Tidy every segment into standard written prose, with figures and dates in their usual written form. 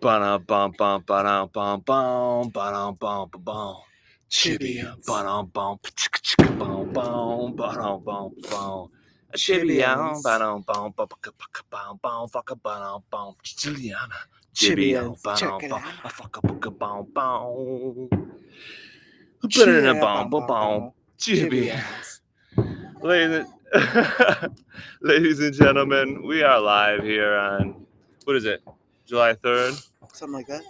Ba-dum bum bum ba-dum bum bum ba-dum bum bum. Chibian ba-dum bum bum bum ba-dum bum bum. Chibian ba-dum bum bum bum bum fuck ba-dum bum. Chibian ba-dum bum fuck ba-dum bum. Chibian bum bum bum. Chibians. Ladies and gentlemen, we are live here on, what is it, July 3rd? Something like that.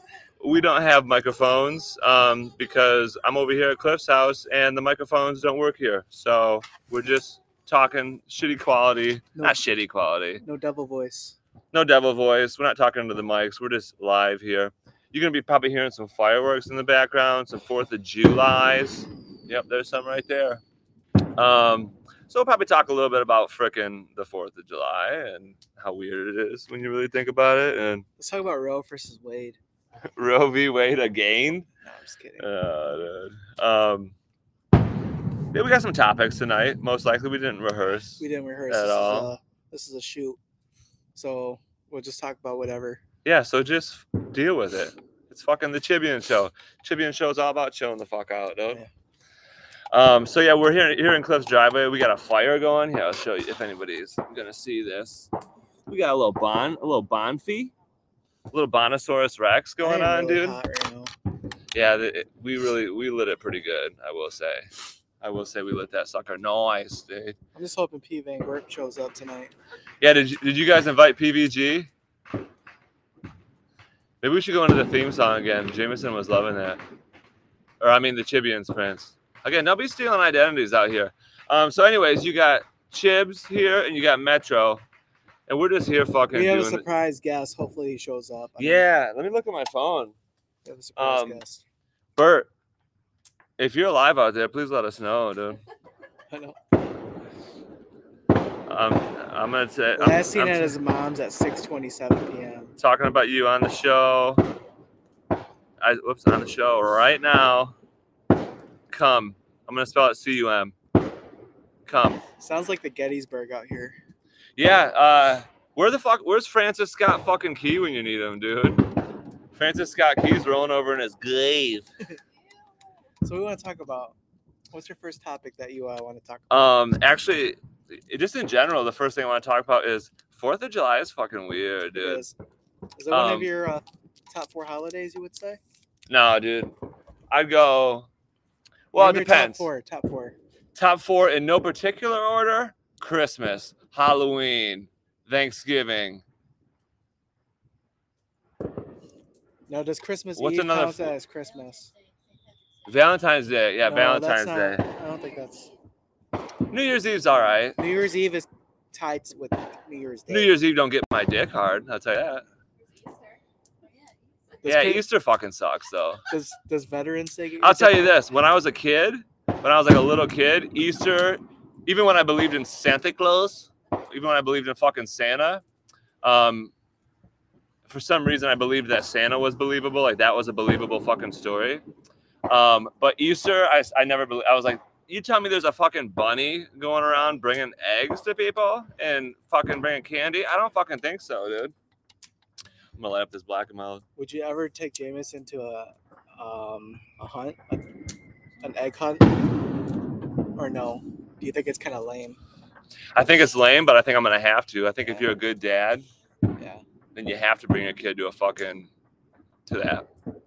We don't have microphones because I'm over here at Cliff's house and the microphones don't work here. So we're just talking shitty quality. No, not shitty quality. No devil voice. No devil voice. We're not talking to the mics. We're just live here. You're going to be probably hearing some fireworks in the background, some 4th of Julys. Yep, there's some right there. So we'll probably talk a little bit about frickin' the 4th of July and how weird it is when you really think about it. And let's talk about Roe versus Wade. Roe v. Wade again? No, I'm just kidding. Yeah, we got some topics tonight. Most likely we didn't rehearse. We didn't rehearse at all. This is a shoot. So we'll just talk about whatever. Yeah, so just deal with it. It's fucking the Chibian Show. Chibian Show is all about chilling the fuck out, dude. Yeah. So yeah, we're here in Cliff's driveway. We got a fire going. Here, I'll show you if anybody's gonna see this. We got a little Bonosaurus Rex going on, really, dude. Right, yeah, we lit it pretty good. I will say we lit that sucker nice, dude. I'm just hoping P. Van Gert shows up tonight. Yeah, did you guys invite PVG? Maybe we should go into the theme song again. Jameson was loving that, the Chibians, Prince. Again, nobody's stealing identities out here. So anyways, you got Chibs here and you got Metro. And we're just here fucking. We have a surprise guest. Hopefully he shows up. Let me look at my phone. We have a surprise guest. Bert, if you're alive out there, please let us know, dude. I know. I'm going to say. Last seen at his mom's at 6:27 p.m. Talking about you on the show. On the show right now. Come. I'm going to spell it C-U-M. Come. Sounds like the Gettysburg out here. Yeah. Where's Francis Scott fucking Key when you need him, dude? Francis Scott Key's rolling over in his grave. So we want to talk about, what's your first topic that you want to talk about? Actually, just in general, the first thing I want to talk about is 4th of July is fucking weird, dude. It is. Is that one of your top four holidays, you would say? No, dude. I'd go... Well, it depends. Top four in no particular order: Christmas, Halloween, Thanksgiving. Now, does Christmas Eve count as Christmas? Valentine's Day, yeah, no, Valentine's Day. I don't think that's. New Year's Eve's all right. New Year's Eve is tied with New Year's Day. New Year's Eve don't get my dick hard. I'll tell you that. Easter fucking sucks, though. Does Veterans Day get I'll tell you this. When I was like a little kid, Easter, even when I believed in Santa Claus, even when I believed in fucking Santa, for some reason I believed that Santa was believable. Like, that was a believable fucking story. But Easter, I never believed. I was like, you tell me there's a fucking bunny going around bringing eggs to people and fucking bringing candy? I don't fucking think so, dude. I'm gonna light up this black and mild. Would you ever take Jameson to a hunt, an egg hunt, or no? Do you think it's kind of lame? I think it's lame, but I think I'm gonna have to. I think if you're a good dad, then you have to bring your kid to that. All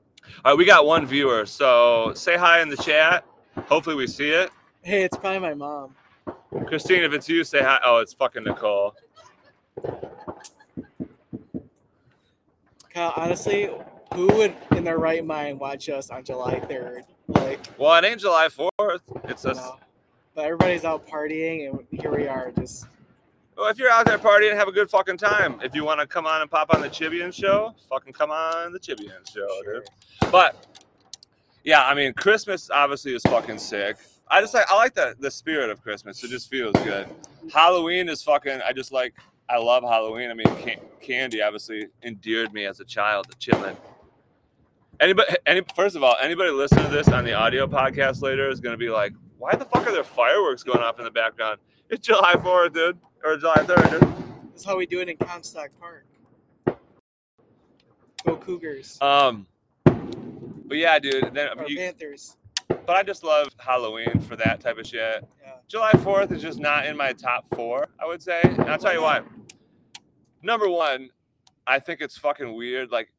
right, we got one viewer, so say hi in the chat. Hopefully we see it. Hey, it's probably my mom. Christine, if it's you, say hi. Oh, it's fucking Nicole. Kyle, honestly, who would in their right mind watch us on July 3rd? Well, it ain't July 4th. It's us. But everybody's out partying, and here we are. Well, if you're out there partying, have a good fucking time. If you want to come on and pop on the Chibian Show, fucking come on the Chibian Show, dude. But, yeah, Christmas obviously is fucking sick. I like the spirit of Christmas. It just feels good. Halloween is fucking, I love Halloween. Candy obviously endeared me as a child to chilling. First of all, anybody listening to this on the audio podcast later is going to be like, why the fuck are there fireworks going off in the background? It's July 4th, dude. Or July 3rd, dude. That's how we do it in Comstock Park. Go Cougars. But yeah, dude. Then Panthers. But I just love Halloween for that type of shit. Yeah. July 4th is just not in my top four, I would say. And I'll tell you why. Number one, I think it's fucking weird. Like,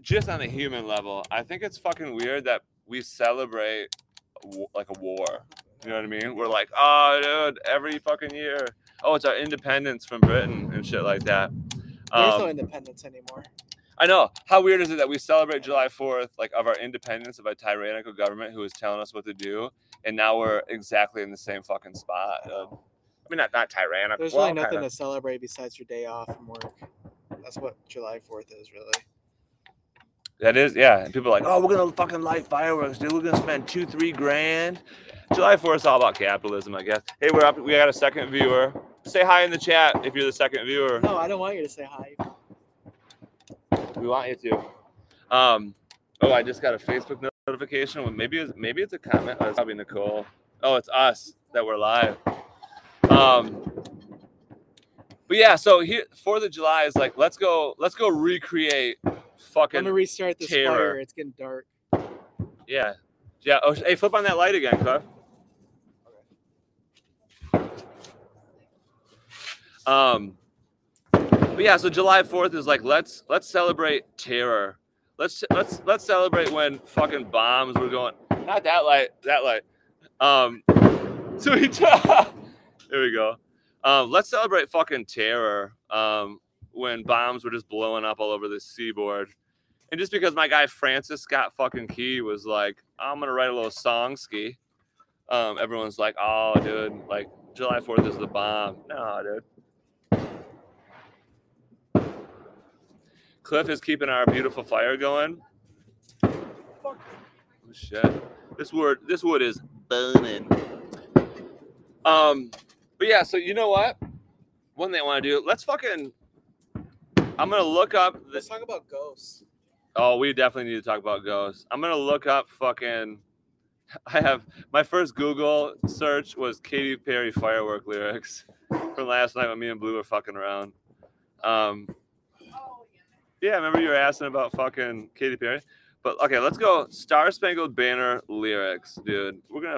just on a human level, I think it's fucking weird that we celebrate like a war. You know what I mean? We're like, oh, dude, every fucking year. Oh, it's our independence from Britain and shit like that. There's no independence anymore. I know. How weird is it that we celebrate July 4th, like, of our independence of a tyrannical government who is telling us what to do, and now we're exactly in the same fucking spot. I mean, not tyrannical. There's really nothing to celebrate besides your day off from work. That's what July 4th is, really. That is, yeah. And people are like, oh, we're going to fucking light fireworks, dude. We're going to spend $2,000-3,000. July 4th is all about capitalism, I guess. Hey, we're up. We got a second viewer. Say hi in the chat if you're the second viewer. No, I don't want you to say hi. We want you to. Oh, I just got a Facebook notification. Maybe it's a comment. Oh, it's probably Nicole. Oh, it's us that we're live. But yeah, so here 4th of July is like let's go recreate fucking. I'm gonna restart this terror. Fire. It's getting dark. Yeah, yeah. Oh, hey, flip on that light again, Cliff. Okay. But yeah, so July 4th is like let's celebrate terror. Let's celebrate when fucking bombs were going. Not that light, that light. There we go. Let's celebrate fucking terror when bombs were just blowing up all over the seaboard. And just because my guy Francis Scott fucking Key was like, I'm gonna write a little song ski. Everyone's like, oh dude, like July 4th is the bomb. No, dude. Cliff is keeping our beautiful fire going. Fuck. Oh, shit. This wood is burning. But yeah, so you know what? One thing I want to do, I'm going to look up. Let's talk about ghosts. Oh, we definitely need to talk about ghosts. I'm going to look up my first Google search was Katy Perry firework lyrics from last night when me and Blue were fucking around. Yeah, remember you were asking about fucking Katy Perry? But okay, let's go Star Spangled Banner lyrics, dude.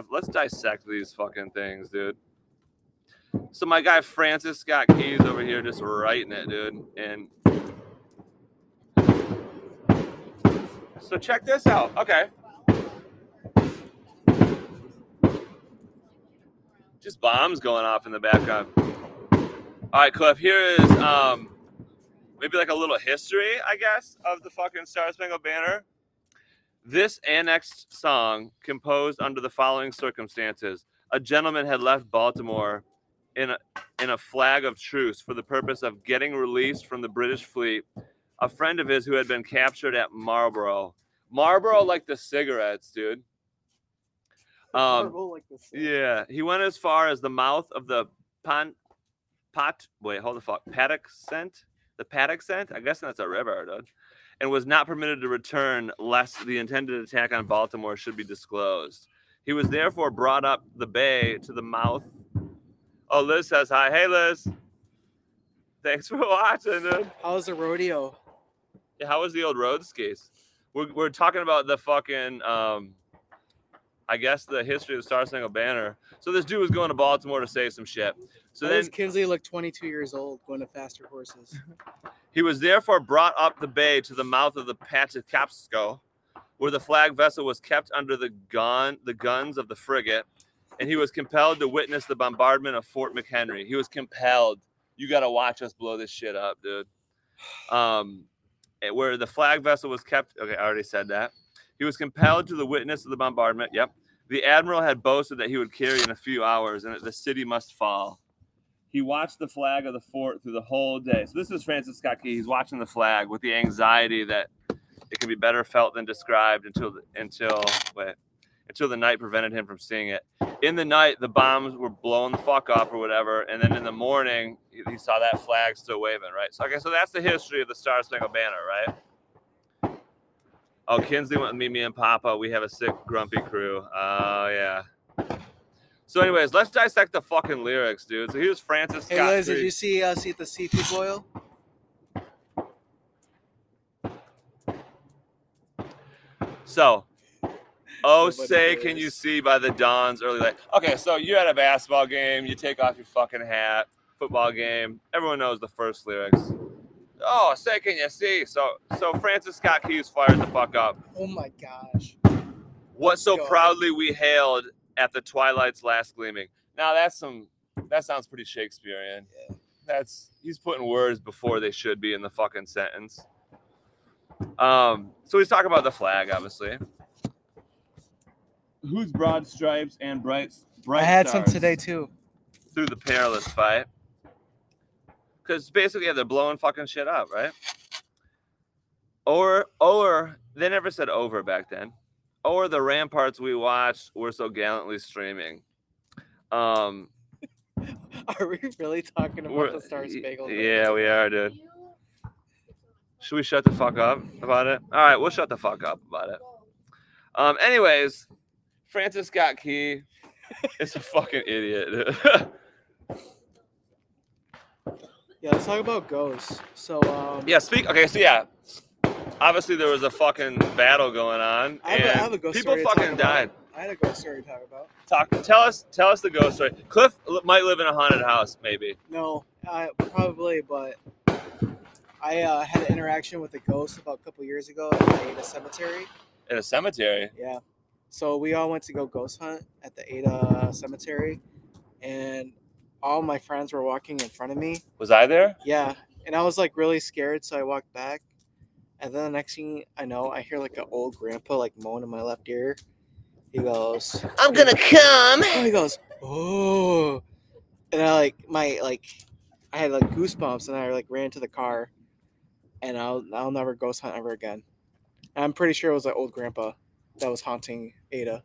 Let's dissect these fucking things, dude. So my guy Francis Scott Key's over here just writing it, dude. And so check this out. Okay. Just bombs going off in the background. All right, Cliff, here is maybe like a little history, I guess, of the fucking Star Spangled Banner. This annexed song composed under the following circumstances. A gentleman had left Baltimore in a flag of truce for the purpose of getting released from the British fleet. A friend of his who had been captured at Marlborough. Marlborough like the cigarettes, dude. Marlborough like the cigarettes. Yeah, he went as far as the mouth of the Paddock Scent? I guess that's a river, dude. And was not permitted to return lest the intended attack on Baltimore should be disclosed. He was therefore brought up the bay to the mouth. Oh, Liz says hi. Hey, Liz. Thanks for watching, dude. How was the rodeo? Yeah, how was the old road skis? We're talking about the fucking, I guess, the history of the Star Spangled Banner. So this dude was going to Baltimore to say some shit. So then Kinsley looked 22 years old going to faster horses. He was therefore brought up the bay to the mouth of the Patapsco, where the flag vessel was kept under the guns of the frigate, and he was compelled to witness the bombardment of Fort McHenry. He was compelled. You got to watch us blow this shit up, dude. Where the flag vessel was kept. Okay, I already said that. He was compelled to the witness of the bombardment. Yep. The admiral had boasted that he would carry in a few hours and that the city must fall. He watched the flag of the fort through the whole day. So this is Francis Scott Key. He's watching the flag with the anxiety that it can be better felt than described until the night prevented him from seeing it. In the night, the bombs were blowing the fuck up or whatever. And then in the morning, he saw that flag still waving, right? So, okay, so that's the history of the Star Spangled Banner, right? Oh, Kinsley went with me and Papa. We have a sick, grumpy crew. Yeah. So, anyways, let's dissect the fucking lyrics, dude. So here's Francis Scott. Hey, Liz, did you see us eat the seafood boil? So, oh, say, can you see by the dawn's early light? Okay, so you're at a basketball game. You take off your fucking hat. Football game. Everyone knows the first lyrics. Oh, say, can you see? So Francis Scott Key is fired the fuck up. Oh, my gosh. What so proudly we hailed at the twilight's last gleaming. Now, that sounds pretty Shakespearean. Yeah. He's putting words before they should be in the fucking sentence. So he's talking about the flag, obviously. Whose broad stripes and bright I had stars some today, too. Through the perilous fight. Because basically, yeah, they're blowing fucking shit up, right? Or they never said over back then. Or the ramparts we watched were so gallantly streaming. Are we really talking about the Star Spangled? Yeah, we are, dude. Should we shut the fuck up about it? All right, we'll shut the fuck up about it. Anyways, Francis Scott Key is a fucking idiot. Yeah, let's talk about ghosts. So, Okay, so yeah, obviously there was a fucking battle going on, I have a ghost people story fucking died. I had a ghost story to talk about. Tell us the ghost story. Cliff might live in a haunted house, maybe. No, probably, but I had an interaction with a ghost about a couple years ago at the Ada cemetery. At a cemetery? Yeah. So we all went to go ghost hunt at the Ada cemetery, and all my friends were walking in front of me. Was I there? Yeah, and I was like really scared, so I walked back, and then the next thing I know, I hear like an old grandpa like moan in my left ear. He goes, "I'm gonna come." Oh, he goes, "Oh," and I I had like goosebumps, and I like ran to the car, and I'll never ghost hunt ever again. And I'm pretty sure it was an old grandpa that was haunting Ada.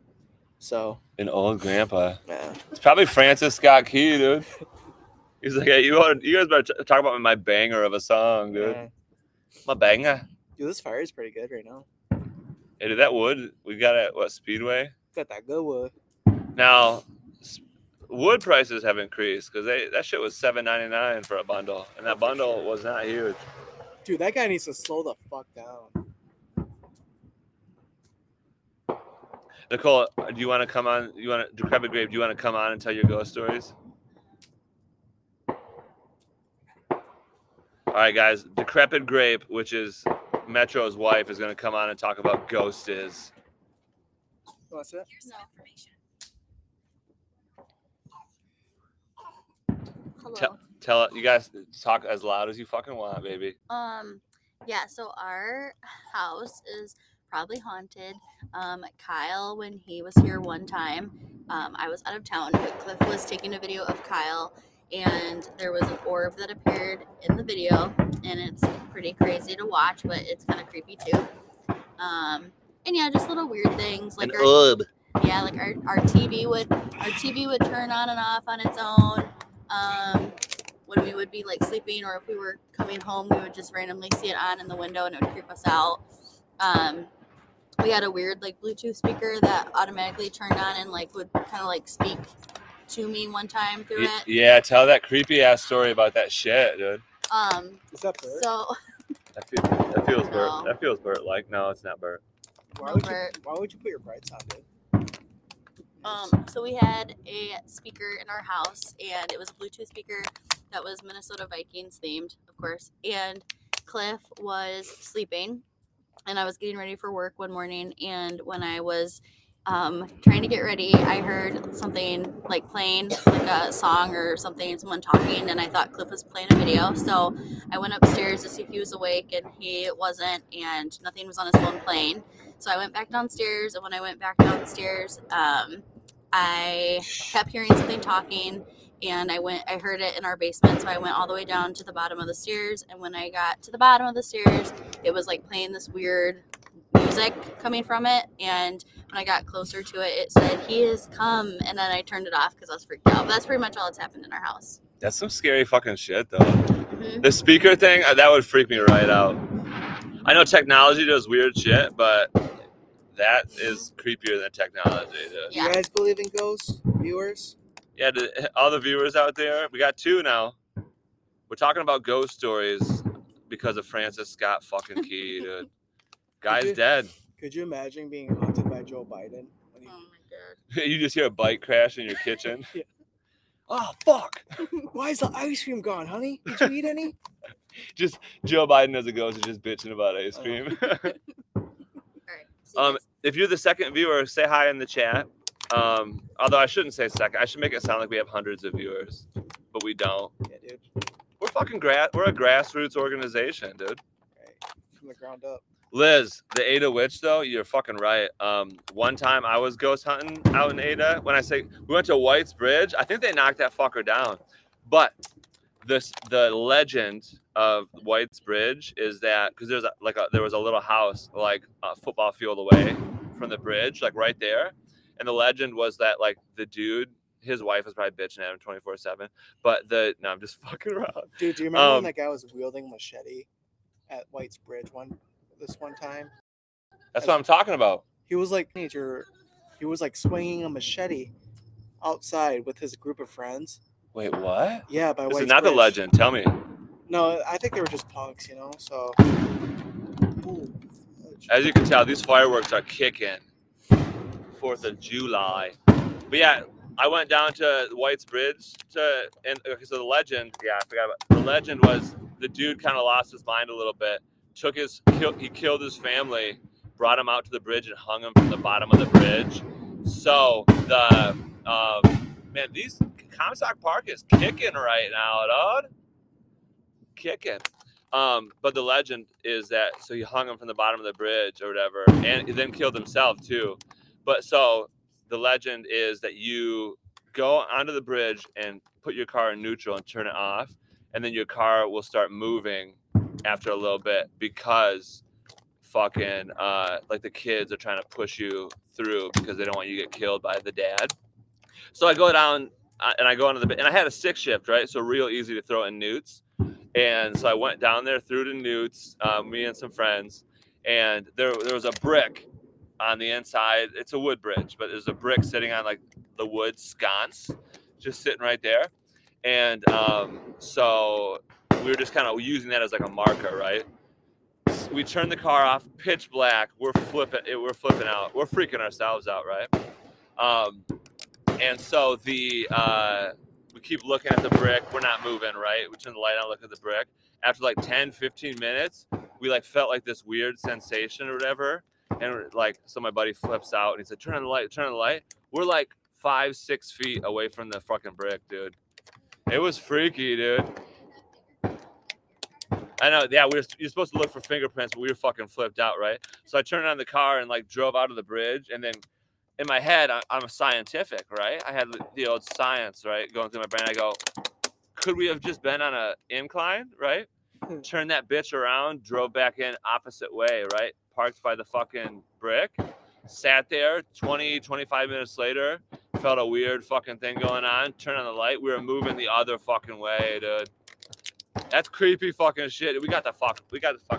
So an old grandpa. Yeah, it's probably Francis Scott Key, dude. He's like, "Hey, you guys better talk about my banger of a song, dude. Yeah. My banger." Dude, this fire is pretty good right now. Hey, dude, that wood we got at what Speedway? Got that good wood. Now, wood prices have increased because that shit was $7.99 for a bundle, and that bundle was not huge. Dude, that guy needs to slow the fuck down. Nicole, do you want to come on? You want to Decrepit Grave? Do you want to come on and tell your ghost stories? All right, guys, Decrepit Grave, which is Metro's wife, is going to come on and talk about ghost is. What's it? Here's some information. Hello. Tell you guys talk as loud as you fucking want, baby. Yeah, so our house is probably haunted. Kyle, when he was here one time, I was out of town, but Cliff was taking a video of Kyle, and there was an orb that appeared in the video, and it's pretty crazy to watch, but it's kind of creepy too. And yeah, just little weird things like an orb. Yeah, like our TV would turn on and off on its own. When we would be like sleeping, or if we were coming home, we would just randomly see it on in the window, and it would creep us out. We had a weird like Bluetooth speaker that automatically turned on and like would kind of like speak to me one time through it. Yeah, tell that creepy ass story about that shit, dude. Is that Bert? So that feels Bert. That feels Bert like. No, it's not Bert. Why would you put your brights on, dude? So we had a speaker in our house, and it was a Bluetooth speaker that was Minnesota Vikings themed, of course. And Cliff was sleeping, and I was getting ready for work one morning. And when I was trying to get ready, I heard something like playing like a song or something, someone talking, and I thought Cliff was playing a video. So I went upstairs to see if he was awake, and he wasn't, and nothing was on his phone playing. So I went back downstairs, and when I went back downstairs, I kept hearing something talking, and I heard it in our basement, so I went all the way down to the bottom of the stairs, and when I got to the bottom of the stairs, it was like playing this weird music coming from it, and when I got closer to it, it said, "He has come," and then I turned it off because I was freaked out. But that's pretty much all that's happened in our house. That's some scary fucking shit, though. Mm-hmm. The speaker thing, that would freak me right out. I know technology does weird shit, but that is creepier than technology. Yeah. You guys believe in ghosts, viewers? Yeah, all the viewers out there. We got two now. We're talking about ghost stories because of Francis Scott fucking Key, dude. Guy's dead. Could you imagine being haunted by Joe Biden? When he... Oh my God! You just hear a bike crash in your kitchen. Yeah. Oh fuck! Why is the ice cream gone, honey? Did you eat any? Just Joe Biden as it goes is just bitching about ice cream. All right. If you're the second viewer, say hi in the chat. Although I shouldn't say second, I should make it sound like we have hundreds of viewers, but we don't. Yeah, dude. We're fucking we're a grassroots organization, dude. Right. From the ground up. Liz, the Ada witch though, you're fucking right. One time I was ghost hunting out in Ada. When I say we went to White's Bridge, I think they knocked that fucker down. But the legend of White's Bridge is that because there's there was a little house like a football field away from the bridge, like right there, and the legend was that like the dude. His wife was probably bitching at him 24/7. But I'm just fucking around. Dude, do you remember when that guy was wielding machete at White's Bridge one time? That's what I'm talking about. He was like teenager. He was like swinging a machete outside with his group of friends. Wait, what? Yeah, by White's Bridge. This is not the legend. Tell me. No, I think they were just punks, you know. So, ooh. As you can tell, these fireworks are kicking. 4th of July. But yeah. I went down to White's Bridge so the legend, I forgot about it. The legend was the dude kind of lost his mind a little bit, he killed his family, brought him out to the bridge and hung him from the bottom of the bridge. So the, man, these Comstock Park is kicking right now, dude. Kicking. But the legend is that, so he hung him from the bottom of the bridge or whatever, and then killed himself too. But so, the legend is that you go onto the bridge and put your car in neutral and turn it off, and then your car will start moving after a little bit because fucking the kids are trying to push you through because they don't want you to get killed by the dad. So I go down and I go onto the bridge, and I had a 6 shift, right? So real easy to throw in newts. And so I went down there, threw the newts, me and some friends, and there was a brick on the inside. It's a wood bridge, but there's a brick sitting on like the wood sconce, just sitting right there. And so we were just kind of using that as like a marker, right? So we turned the car off, pitch black. We're flipping out. We're freaking ourselves out, right? And so we keep looking at the brick. We're not moving, right? We turn the light on, look at the brick. After like 10, 15 minutes, we like felt like this weird sensation or whatever. And like, so my buddy flips out and he said, "Turn on the light, turn on the light." We're like 5-6 feet away from the fucking brick, dude. It was freaky, dude. I know, yeah, you're supposed to look for fingerprints, but we were fucking flipped out, right? So I turned on the car and like drove out of the bridge. And then in my head, I'm a scientific, right? I had the old science, right? Going through my brain, I go, could we have just been on an incline, right? Turned that bitch around, drove back in opposite way, right? Parked by the fucking brick, sat there 20, 25 minutes later, felt a weird fucking thing going on, turned on the light, we were moving the other fucking way, dude. That's creepy fucking shit. We got the fuck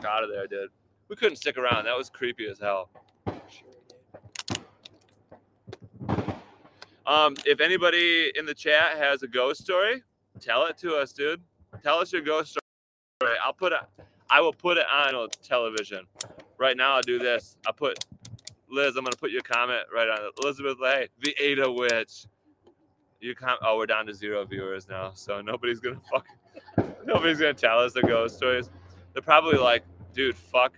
out of there, dude. We couldn't stick around. That was creepy as hell. If anybody in the chat has a ghost story, tell it to us, dude. Tell us your ghost story. I will put it on television. Right now, I'll do this. Liz, I'm going to put your comment right on it. Elizabeth, hey, the Ada witch. Oh, we're down to 0 viewers now, so nobody's going to tell us their ghost stories. They're probably like, dude, fuck.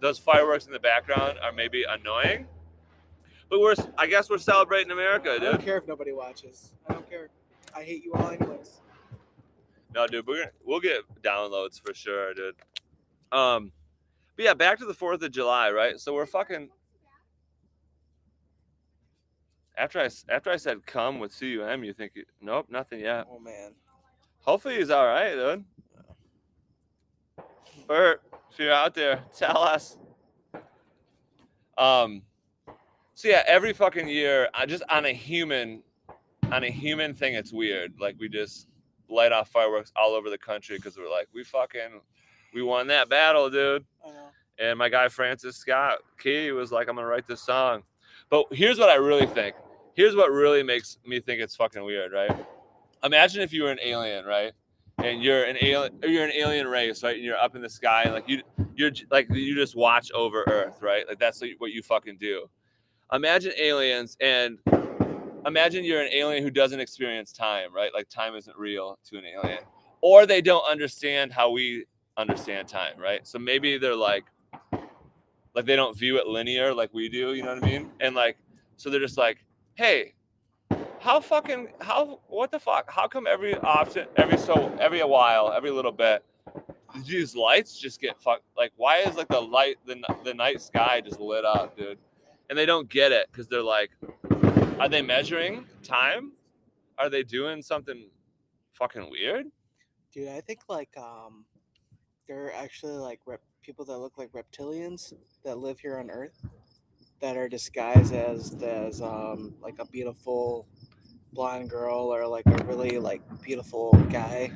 Those fireworks in the background are maybe annoying, but I guess we're celebrating America, dude. I don't care if nobody watches. I don't care. I hate you all anyways. No, dude, we'll get downloads for sure, dude. But yeah, back to the 4th of July, right? So we're fucking... After I said come with C-U-M, you think... Nope, nothing yet. Oh, man. Hopefully he's all right, dude. Bert, if you're out there, tell us. So yeah, every fucking year, just on a human thing, it's weird. Like, we just light off fireworks all over the country because we're like, we won that battle, dude. I know. And my guy Francis Scott Key was like, I'm gonna write this song. But here's what I really think. Here's what really makes me think it's fucking weird, right? Imagine if you were an alien, right? and you're an alien race, right? And you're up in the sky, and like you just watch over Earth, right? Like that's what you fucking do. Imagine aliens, and imagine you're an alien who doesn't experience time, right? Like time isn't real to an alien, or they don't understand how we understand time, right? So maybe they're like they don't view it linear like we do, you know what I mean? And like, so they're just like, hey, how come every while, every little bit, these lights just get fucked? Like, why is like the night sky just lit up, dude? And they don't get it because they're like, are they measuring time? Are they doing something fucking weird? Dude, I think like they're actually like people that look like reptilians that live here on Earth that are disguised as like a beautiful blonde girl or like a really like beautiful guy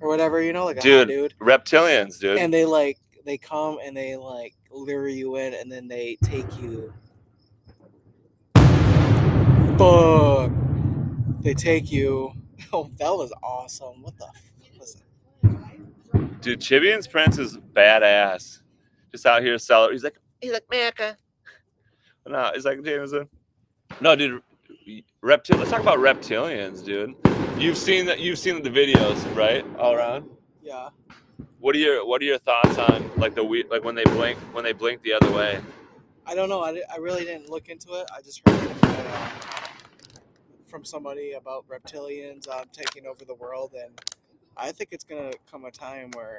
or whatever, you know, like a dude. Reptilians, dude. And they come and they like lure you in and then they take you. Fuck. They take you. Oh, that was awesome. What the fuck was that? Dude, Chibian's Prince is badass. Just out here selling. He's like, America. No, it's like Jameson. No, dude. Let's talk about reptilians, dude. You've seen the videos, right? All around. Yeah. What are your thoughts on like when they blink the other way? I don't know. I really didn't look into it. I just heard from somebody about reptilians taking over the world, and I think it's gonna come a time where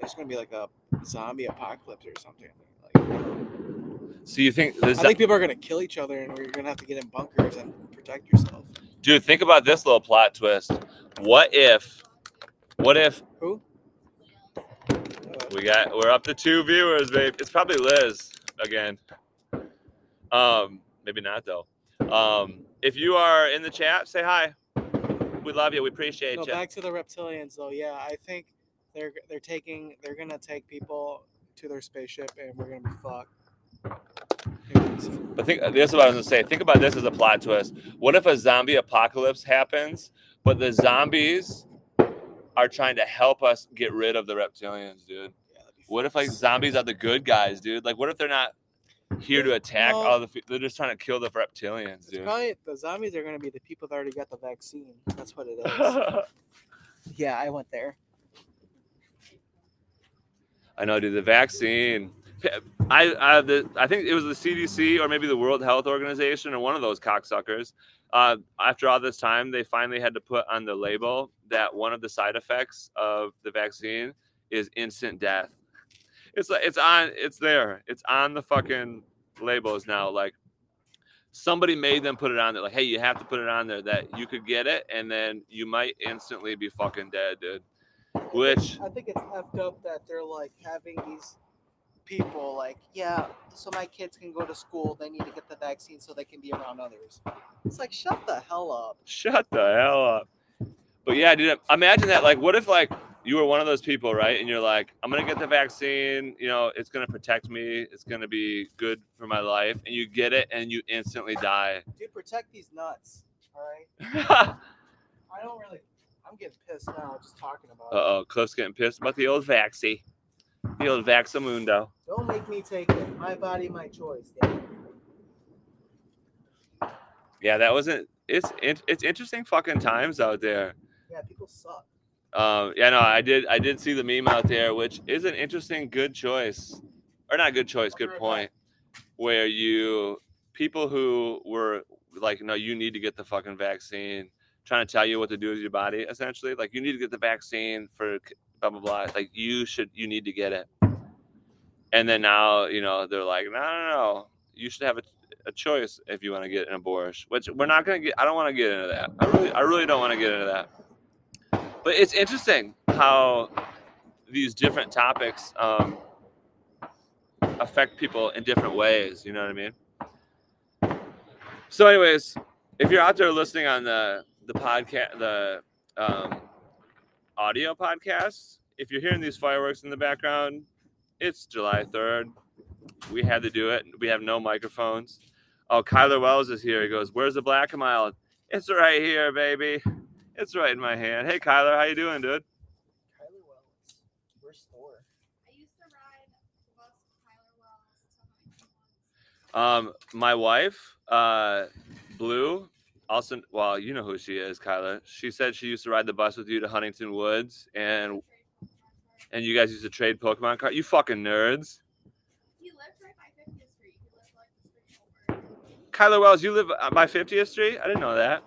there's gonna be like a zombie apocalypse or something. So you think I think people are going to kill each other and we're going to have to get in bunkers and protect yourself. Dude, think about this little plot twist. What if who? We're up to 2 viewers, babe. It's probably Liz again. Maybe not though. If you are in the chat, say hi. We love you. We appreciate you. Back to the reptilians though. Yeah, I think they're going to take people to their spaceship and we're going to be fucked. But this is what I was gonna say. Think about this as a plot twist. What if a zombie apocalypse happens, but the zombies are trying to help us get rid of the reptilians, dude? Yeah, what if like zombies are the good guys, dude? Like, what if they're not here to attack they're just trying to kill the reptilians, dude? Probably, the zombies are gonna be the people that already got the vaccine. That's what it is. Yeah, I went there. I know, dude. The vaccine. I think it was the CDC or maybe the World Health Organization or one of those cocksuckers. After all this time, they finally had to put on the label that one of the side effects of the vaccine is instant death. It's on the fucking labels now. Like somebody made them put it on there. Like, hey, you have to put it on there that you could get it and then you might instantly be fucking dead, dude. Which I think it's effed up that they're like having these people like, yeah, so my kids can go to school, they need to get the vaccine so they can be around others. It's like, shut the hell up. But yeah, dude, imagine that. Like, what if like you were one of those people, right? And you're like, I'm gonna get the vaccine, you know, it's gonna protect me, it's gonna be good for my life, and you get it and you instantly die. Dude, protect these nuts, all right? I'm getting pissed now just talking about it. Uh-oh, Cliff's getting pissed about the old vaccine. The old Vaxamundo. Don't make me take it. My body, my choice. Dad. Yeah, that wasn't. It's interesting fucking times out there. Yeah, people suck. Yeah, no, I did see the meme out there, which is an interesting good choice, or not good choice, good point, where people who were like, no, you need to get the fucking vaccine, trying to tell you what to do with your body, essentially, like you need to get the vaccine for. Blah, blah, blah. Like, you need to get it. And then now, you know, they're like, no. You should have a choice if you want to get an abortion, which we're not going to get. I don't want to get into that. I really don't want to get into that. But it's interesting how these different topics affect people in different ways. You know what I mean? So anyways, if you're out there listening on the podcast, the audio podcasts, if you're hearing these fireworks in the background, it's July 3rd. We had to do it. We have no microphones. Oh, Kyler Wells is here. He goes, where's the black mile? It's right here, baby. It's right in my hand. Hey, Kyler, how you doing, dude? Kyler Wells. We're store. I used to ride the bus with Kyler Wells. My wife, Blue, also, well, you know who she is, Kyler. She said she used to ride the bus with you to Huntington Woods, and you guys used to trade Pokemon cards. You fucking nerds. He lives right by 50th Street. He lives like the street over. Kyler Wells, you live by 50th Street? I didn't know that.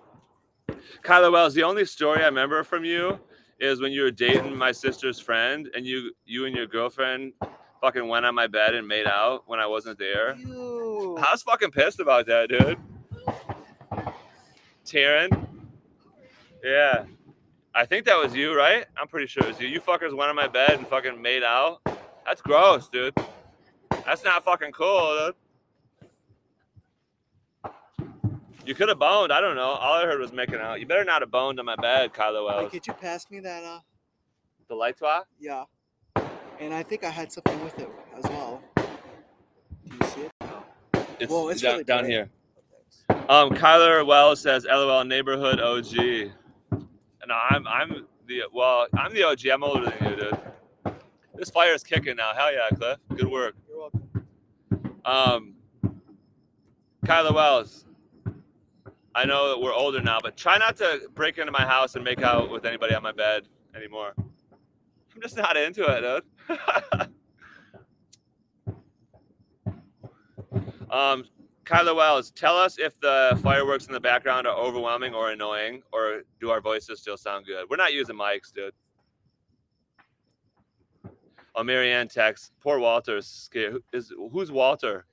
Kyler Wells, the only story I remember from you is when you were dating my sister's friend, and you and your girlfriend fucking went on my bed and made out when I wasn't there. Ew. I was fucking pissed about that, dude. Taryn? Yeah. I think that was you, right? I'm pretty sure it was you. You fuckers went on my bed and fucking made out. That's gross, dude. That's not fucking cool, dude. You could have boned. I don't know. All I heard was making out. You better not have boned on my bed, Kyler Wells. Could you pass me that? The light swap? Yeah. And I think I had something with it as well. Do you see it? It's, whoa, it's down, really down here. Kyler Wells says, LOL, neighborhood OG. No, I'm the OG. I'm older than you, dude. This fire is kicking now. Hell yeah, Cliff. Good work. You're welcome. Kyler Wells, I know that we're older now, but try not to break into my house and make out with anybody on my bed anymore. I'm just not into it, dude. Kyler Wells, tell us if the fireworks in the background are overwhelming or annoying, or do our voices still sound good? We're not using mics, dude. Oh, Marianne texts. Poor Walter is scared. Who's Walter?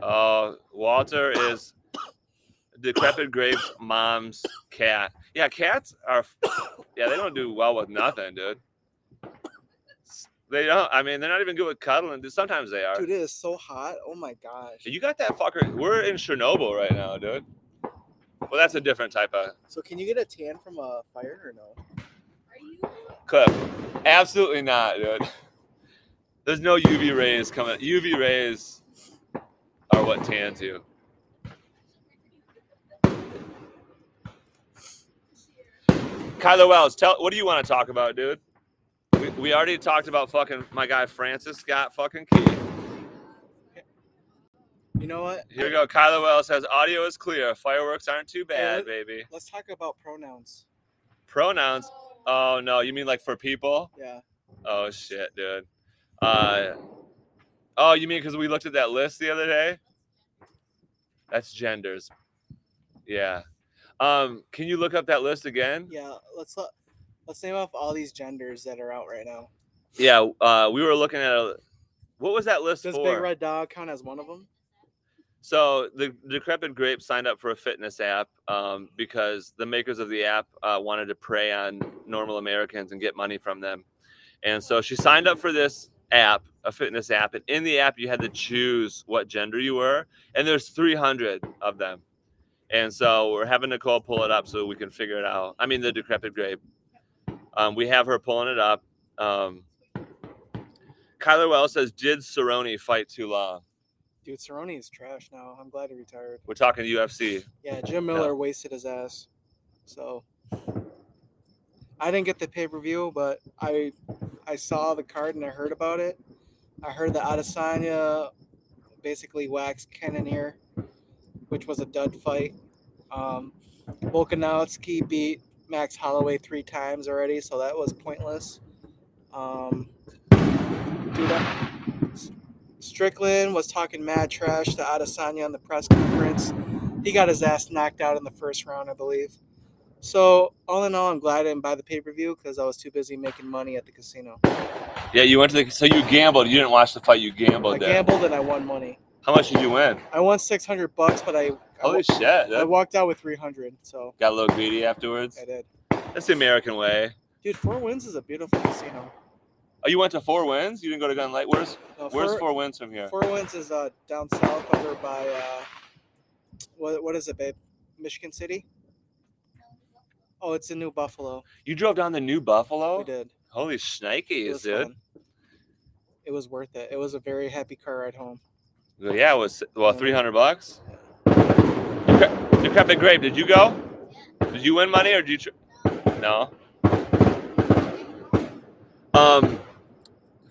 Walter is Decrepit Grape's mom's cat. Yeah, cats are... Yeah, they don't do well with nothing, dude. They don't. I mean, they're not even good with cuddling. Sometimes they are. Dude, it is so hot. Oh, my gosh. You got that fucker. We're in Chernobyl right now, dude. Well, that's a different type of... So can you get a tan from a fire or no? Are you... Cliff. Absolutely not, dude. There's no UV rays coming. UV rays are what tans you. Kyler Wells, what do you want to talk about, dude? We already talked about fucking my guy Francis Scott fucking Key. You know what? Here we go. Kyler Wells says audio is clear. Fireworks aren't too bad, baby. Let's talk about pronouns. Pronouns? Oh no, you mean like for people? Yeah. Oh shit, dude. Oh, you mean because we looked at that list the other day? That's genders. Yeah. Can you look up that list again? Yeah. Let's name off all these genders that are out right now. Yeah, we were looking at what was that list for? Does Big Red Dog count as one of them? So the Decrepit Grape signed up for a fitness app because the makers of the app wanted to prey on normal Americans and get money from them. And so she signed up for this app, a fitness app. And in the app, you had to choose what gender you were. And there's 300 of them. And so we're having Nicole pull it up so we can figure it out. I mean, the Decrepit Grape. We have her pulling it up. Kyler Wells says, did Cerrone fight too long? Dude, Cerrone is trash now. I'm glad he retired. We're talking UFC. Yeah, Jim Miller wasted his ass. So I didn't get the pay-per-view, but I saw the card and I heard about it. I heard that Adesanya basically waxed Cannonier, which was a dud fight. Volkanovski beat Max Holloway 3 times already, so that was pointless. Strickland was talking mad trash to Adesanya on the press conference. He got his ass knocked out in the first round, I believe. So, all in all, I'm glad I didn't buy the pay-per-view because I was too busy making money at the casino. Yeah, you went to the... So you gambled. You didn't watch the fight. You gambled there. I gambled and I won money. How much did you win? I won $600, but holy shit! I walked out with 300. So got a little greedy afterwards. I did. That's the American way. Dude, Four Winds is a beautiful casino. Oh, you went to Four Winds? You didn't go to Gun Light? Where's Four Winds from here? Four Winds is down south over by what is it, babe? Michigan City. Oh, it's in New Buffalo. You drove down to New Buffalo? We did. Holy shnikes, dude! Fun. It was worth it. It was a very happy car ride home. Yeah, it was $300. Decrepit Grape, did you go? Yeah. Did you win money or did you? No.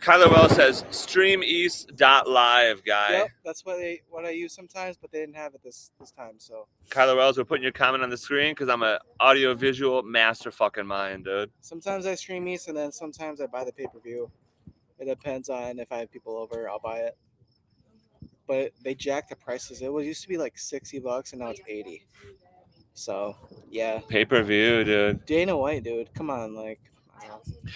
Kyler Wells says StreamEast.live, guy. Yep, that's what I use sometimes, but they didn't have it this time. So Kyler Wells, we're putting your comment on the screen because I'm an audiovisual master fucking mind, dude. Sometimes I stream East, and then sometimes I buy the pay-per-view. It depends on if I have people over, I'll buy it. But they jacked the prices. It used to be like $60, and now it's $80. So yeah. Pay-per-view, dude. Dana White, dude. Come on, like.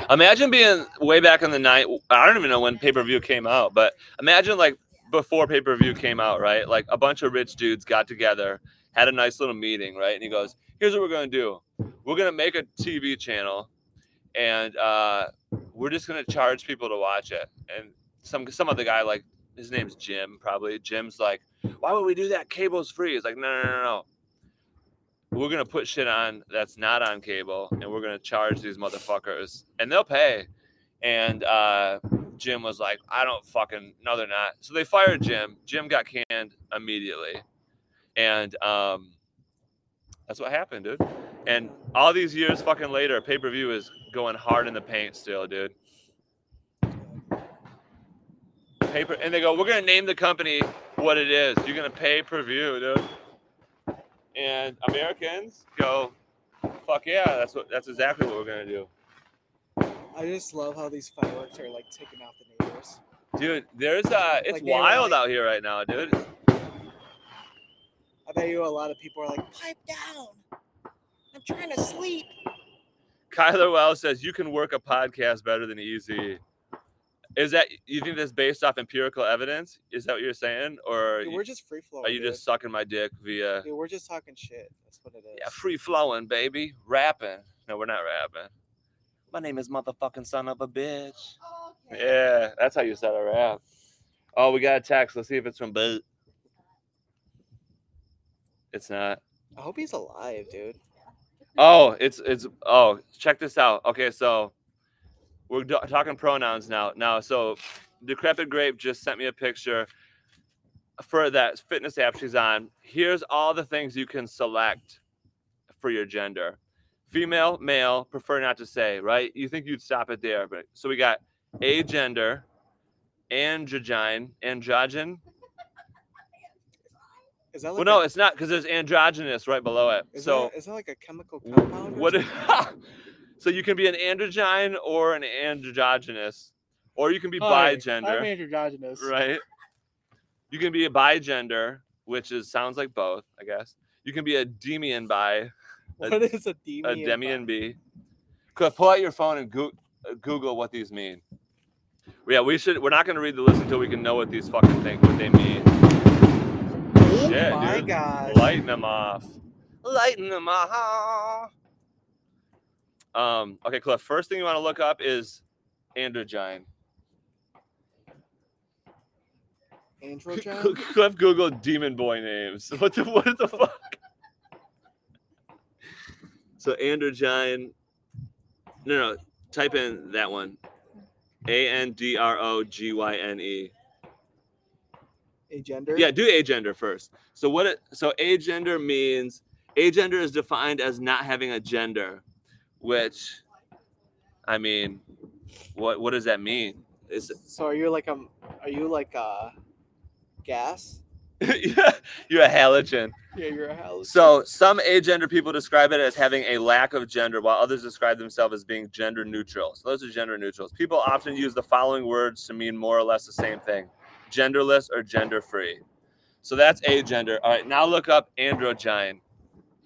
Imagine being way back in the night. I don't even know when pay-per-view came out, but imagine like before pay-per-view came out, right? Like a bunch of rich dudes got together, had a nice little meeting, right? And he goes, here's what we're going to do. We're going to make a TV channel, and we're just going to charge people to watch it. And some other guy, like his name's Jim, probably. Jim's like, why would we do that? Cable's free. It's like, no. We're going to put shit on that's not on cable, and we're going to charge these motherfuckers, and they'll pay. And Jim was like, no, they're not. So they fired Jim. Jim got canned immediately. And that's what happened, dude. And all these years fucking later, pay-per-view is going hard in the paint still, dude. And they go, we're going to name the company what it is. You're going to pay-per-view, dude. And Americans go, fuck yeah, that's exactly what we're gonna do. I just love how these fireworks are like taking out the neighbors. Dude, it's like wild out here right now, dude. I bet you a lot of people are like, pipe down. I'm trying to sleep. Kyler Wells says you can work a podcast better than Easy. Is that, you think that's based off empirical evidence? Is that what you're saying? Or dude, we're just free flowing. Are you just sucking my dick via? Dude, we're just talking shit. That's what it is. Yeah, free flowing, baby. Rapping. No, we're not rapping. My name is motherfucking son of a bitch. Oh, okay. Yeah, that's how you start a rap. Oh, we got a text. Let's see if it's from Boot. It's not. I hope he's alive, dude. Oh, it's check this out. Okay, so we're talking pronouns now. So Decrepit Grape just sent me a picture for that fitness app she's on. Here's all the things you can select for your gender. Female, male, prefer not to say, right? You think you'd stop it there. But so we got agender, androgyne. Is that like it's not, because there's androgynous right below it. Is that like a chemical compound? What? So you can be an androgyne or an androgynous, or you can be bigender. I'm androgynous. Right? You can be a bigender, which sounds like both, I guess. You can be a demian bi. What is a demian? A demian bi. Pull out your phone and Google what these mean. Yeah, we're not going to read the list until we can know what these fucking things, what they mean. Oh shit, my dude. God. Lighten them off. Okay, Cliff, first thing you want to look up is androgyne. Androgyne? Cliff Googled demon boy names. What the fuck? So androgyne. No. Type in that one. ANDROGYNE. Agender? Yeah, do agender first. So so agender means, agender is defined as not having a gender. Which, I mean, what does that mean? So are you like gas? Yeah, you're a halogen. Yeah, you're a halogen. So some agender people describe it as having a lack of gender, while others describe themselves as being gender neutral. So those are gender neutrals. People often use the following words to mean more or less the same thing: genderless or gender free. So that's agender. All right, now look up androgyne.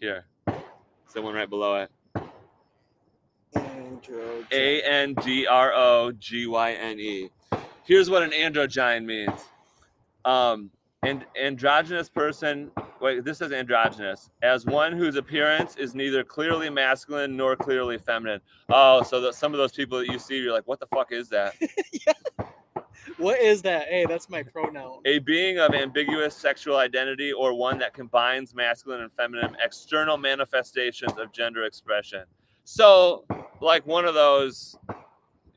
Here, it's the one right below it. ANDROGYNE. Here's what an androgyne means. Androgynous person. Wait, this says androgynous. As one whose appearance is neither clearly masculine nor clearly feminine. Oh, so some of those people that you see, you're like, what the fuck is that? Yeah. What is that? Hey, that's my pronoun. A being of ambiguous sexual identity, or one that combines masculine and feminine external manifestations of gender expression. So, like one of those,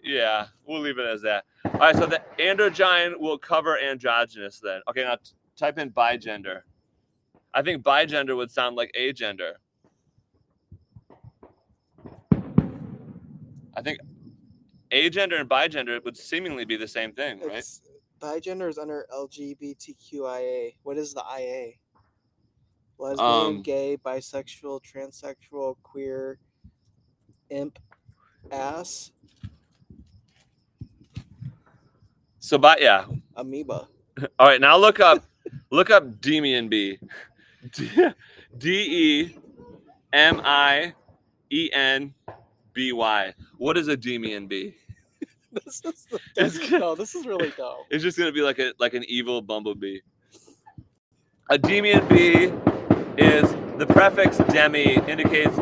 yeah, we'll leave it as that. All right, so the androgyne will cover androgynous then. Okay, now type in bigender. I think bigender would sound like agender. I think agender and bigender would seemingly be the same thing, right? Bigender is under LGBTQIA. What is the IA? Lesbian, gay, bisexual, transsexual, queer, imp, ass. So, but yeah. Amoeba. All right, now look up Demian B. DEMIENBY. What is a Demian B? This is really dumb. It's just gonna be like an evil bumblebee. A Demian B is the prefix demi indicates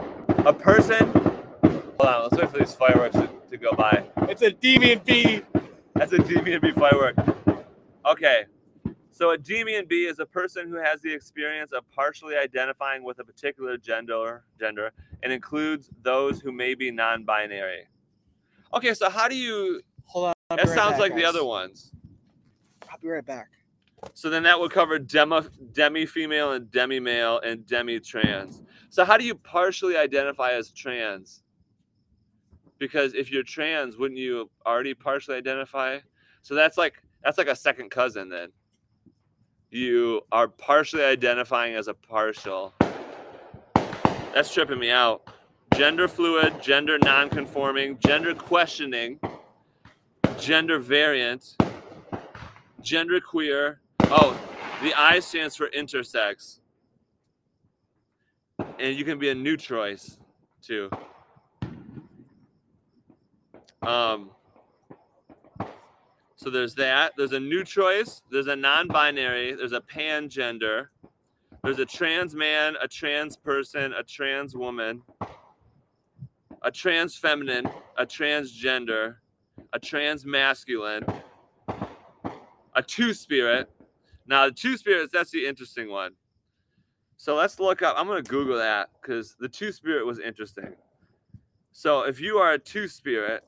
a person. Hold on, let's wait for these fireworks to go by. It's a Demian B. That's a Demian B firework. Okay, so a Demian B is a person who has the experience of partially identifying with a particular gender, and includes those who may be non-binary. Okay, so how do you... Hold on. That sounds like the other ones. I'll be right back. So then that would cover demi-female and demi-male and demi-trans. So how do you partially identify as trans? Because if you're trans, wouldn't you already partially identify? So that's like a second cousin then. You are partially identifying as a partial. That's tripping me out. Gender fluid, gender non-conforming, gender questioning, gender variant, gender queer. Oh, the I stands for intersex. And you can be a neutrois too. So there's that. There's a neutrois. There's a non-binary. There's a pan-gender. There's a trans man, a trans person, a trans woman, a trans feminine, a transgender, a trans masculine, a two-spirit. Now, the two-spirits, that's the interesting one. So let's look up. I'm going to Google that because the two-spirit was interesting. So if you are a two-spirit,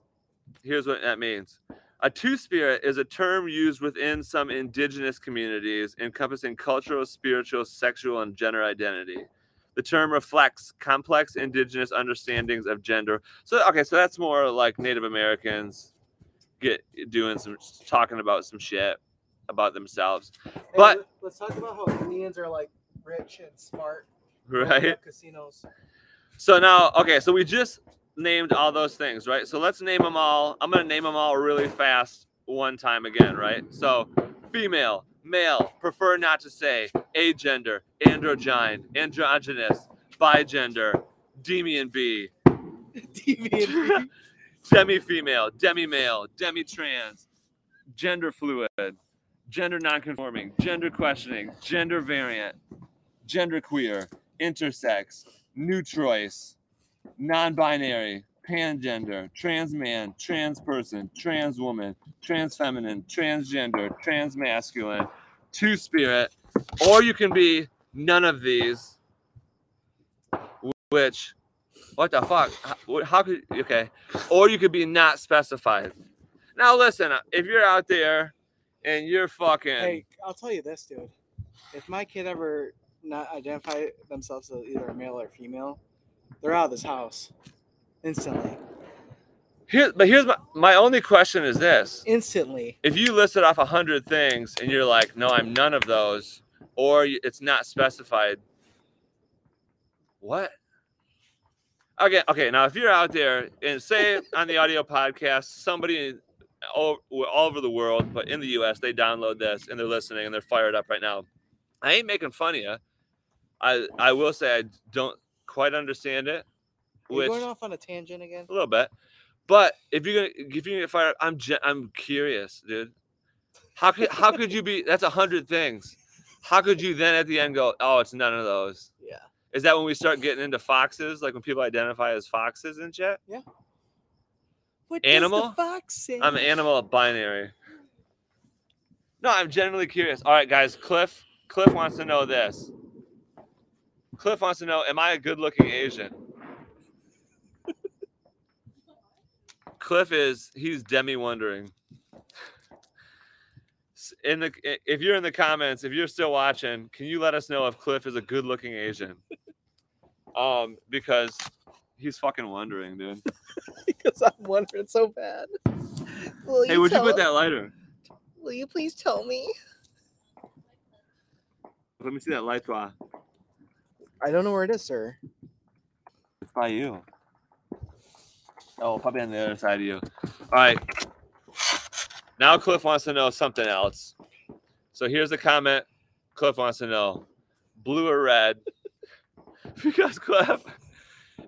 here's what that means. A two-spirit is a term used within some indigenous communities encompassing cultural, spiritual, sexual, and gender identity. The term reflects complex indigenous understandings of gender. So that's more like Native Americans talking about some shit about themselves. But hey, let's talk about how Indians are like rich and smart, right? Casinos. So now, okay, so we just named all those things, right? So let's name them all. I'm going to name them all really fast one time again, right? So female, male, prefer not to say, agender, androgyne, androgynous, bigender, Demian B, Demian B. Demi-female, demi-male, demi-trans, gender fluid, gender non-conforming, gender questioning, gender variant, gender queer, intersex, neutrois, non-binary, pan-gender, trans man, trans person, trans woman, trans feminine, transgender, trans masculine, two-spirit, or you can be none of these, which, what the fuck? How could, okay. Or you could be not specified. Now listen, if you're out there and you're fucking... Hey, I'll tell you this, dude. If my kid ever not identify themselves as either male or female, they're out of this house instantly. Here's my only question is this. Instantly. If you listed off 100 things and you're like, no, I'm none of those, or it's not specified, what? Okay, now if you're out there and say on the audio podcast, somebody all over the world, but in the U.S., they download this and they're listening and they're fired up right now. I ain't making fun of you. I will say I don't quite understand it. We're going off on a tangent again. A little bit, but if you're gonna get fired up, I'm curious, dude. How could you be? That's 100 things. How could you then at the end go, oh, it's none of those? Yeah. Is that when we start getting into foxes, like when people identify as foxes and shit? Yeah. What animal? The fox is? I'm an animal binary. No, I'm generally curious. All right, guys. Cliff wants to know this. Cliff wants to know, am I a good-looking Asian? Cliff he's demi-wondering. If you're in the comments, if you're still watching, can you let us know if Cliff is a good-looking Asian? Because he's fucking wondering, dude. because I'm wondering so bad. Hey, would you put that lighter? Will you please tell me? Let me see that light bar. I don't know where it is, sir. It's by you. Oh, probably on the other side of you. All right. Now Cliff wants to know something else. So here's a comment Cliff wants to know. Blue or red? Because Cliff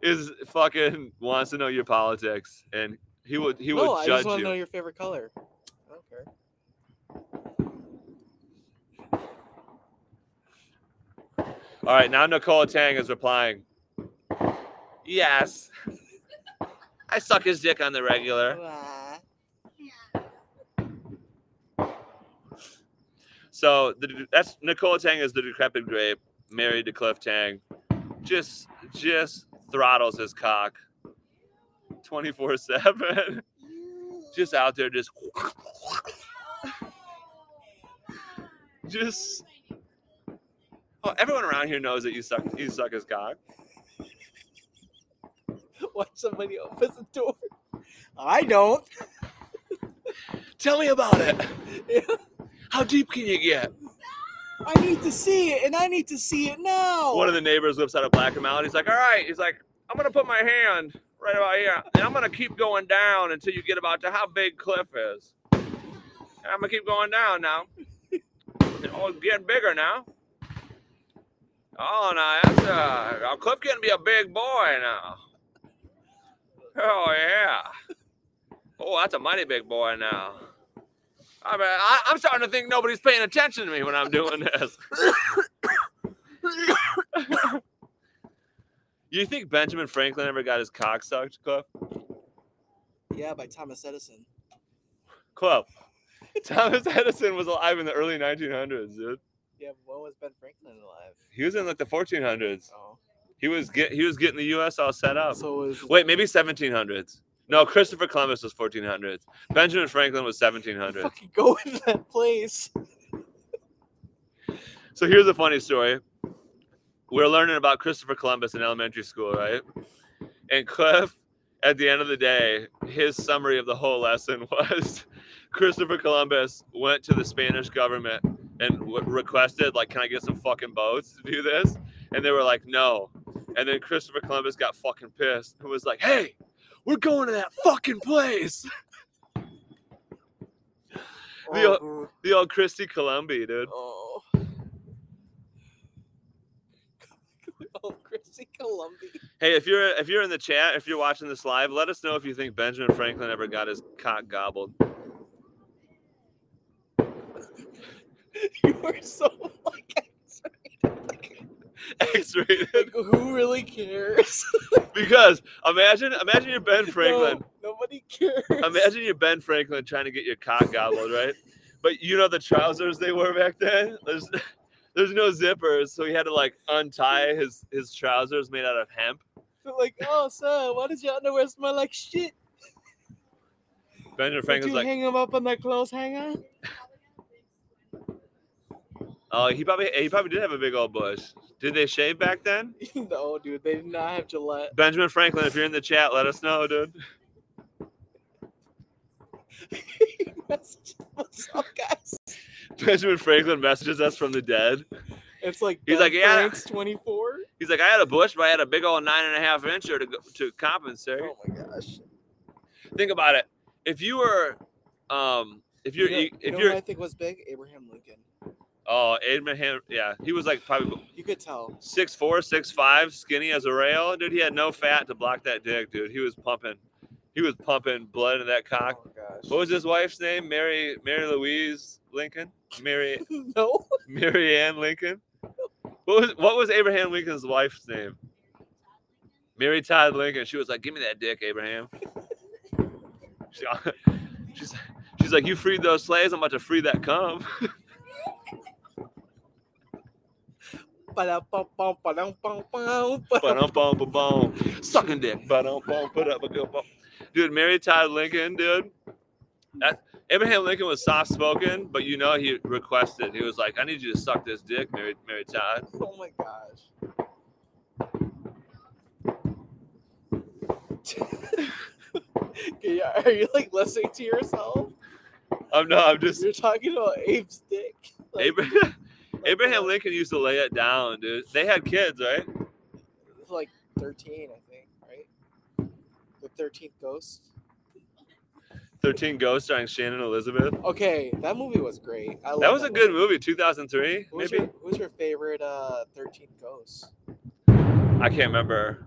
is fucking wants to know your politics, and he will judge you. I just want to know your favorite color. I don't care. All right, now Nicola Tang is replying. Yes. I suck his dick on the regular. Yeah. So that's Nicola Tang is the decrepit grape, married to Cliff Tang. Just throttles his cock 24/7. Just out there, just. Oh, everyone around here knows that you suck his cock. Watch somebody open the door. I don't. Tell me about it. Yeah. How deep can you get? I need to see it, and I need to see it now. One of the neighbors whips out a black and mild. He's like, all right. He's like, I'm going to put my hand right about here, and I'm going to keep going down until you get about to how big Cliff is. And I'm going to keep going down now. Oh, it's getting bigger now. Oh, no, Cliff can be a big boy now. Oh, yeah. Oh, that's a mighty big boy now. I mean, I'm starting to think nobody's paying attention to me when I'm doing this. You think Benjamin Franklin ever got his cock sucked, Cliff? Yeah, by Thomas Edison. Cliff, Thomas Edison was alive in the early 1900s, dude. Yeah, when was Ben Franklin alive? He was in like the 1400s. Oh. He was getting the U.S. all set up. Wait, maybe 1700s. No, Christopher Columbus was 1400s. Benjamin Franklin was 1700s. Fucking go into that place. So here's a funny story. We're learning about Christopher Columbus in elementary school, right? And Cliff, at the end of the day, his summary of the whole lesson was Christopher Columbus went to the Spanish government and requested, like, can I get some fucking boats to do this? And they were like, no. And then Christopher Columbus got fucking pissed and was like, hey, we're going to that fucking place. The old Christy Columbia, dude. Oh. The old Christy Columbia. Hey, if you're in the chat, if you're watching this live, let us know if you think Benjamin Franklin ever got his cock gobbled. You are so like X-rated. Like, who really cares? Because imagine you're Ben Franklin. No, nobody cares. Imagine you're Ben Franklin trying to get your cock gobbled, right? But you know the trousers they wore back then? There's no zippers, so he had to like untie his trousers made out of hemp. They're like, oh sir, why does your underwear smell like shit? Benjamin Franklin's like, hang him up on that clothes hanger? Oh, he probably did have a big old bush. Did they shave back then? No, dude, they did not have Gillette. Benjamin Franklin, if you're in the chat, let us know, dude. He messages us, guys. Benjamin Franklin messages us from the dead. It's like he's like, yeah, 24. He's like, I had a bush, but I had a big old 9.5-incher to compensate. Oh my gosh! Think about it. If you're, what I think was big, Abraham Lincoln. Oh, Abraham, yeah. He was like probably... You could tell. 6'4", 6'5", skinny as a rail. Dude, he had no fat to block that dick, dude. He was pumping blood in that cock. Oh, gosh. What was his wife's name? Mary Louise Lincoln? Mary... No. Mary Ann Lincoln? What was Abraham Lincoln's wife's name? Mary Todd Lincoln. She was like, give me that dick, Abraham. She's like, you freed those slaves? I'm about to free that cum. Sucking dick. Dude, Mary Todd Lincoln, dude. Abraham Lincoln was soft-spoken, but you know he requested. He was like, I need you to suck this dick, Mary Todd. Oh, my gosh. Are you like listening to yourself? I'm not. I'm just. You're talking about Abe's dick. Like, Abraham Lincoln used to lay it down, dude. They had kids, right? Like 13, I think, right? The 13th Ghost. 13 Ghosts starring Shannon Elizabeth. Okay, that movie was great. That was a good movie, 2003, maybe. Who's your favorite 13 Ghosts? I can't remember.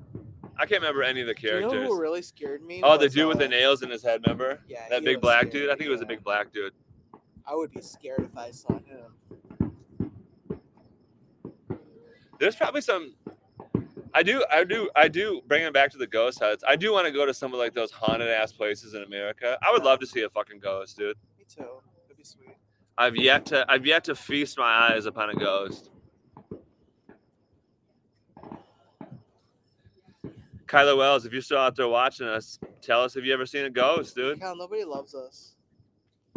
I can't remember any of the characters. You know who really scared me? Oh, the dude with the nails in his head, remember? Yeah. That big black dude? I think it was a big black dude. I would be scared if I saw him. There's probably some... I do bring it back to the ghost huts. I do want to go to some of like those haunted ass places in America. I would love to see a fucking ghost, dude. Me too. That'd be sweet. I've yet to feast my eyes upon a ghost. Kyler Wells, if you're still out there watching us, tell us if you ever seen a ghost, dude. Kyle, nobody loves us.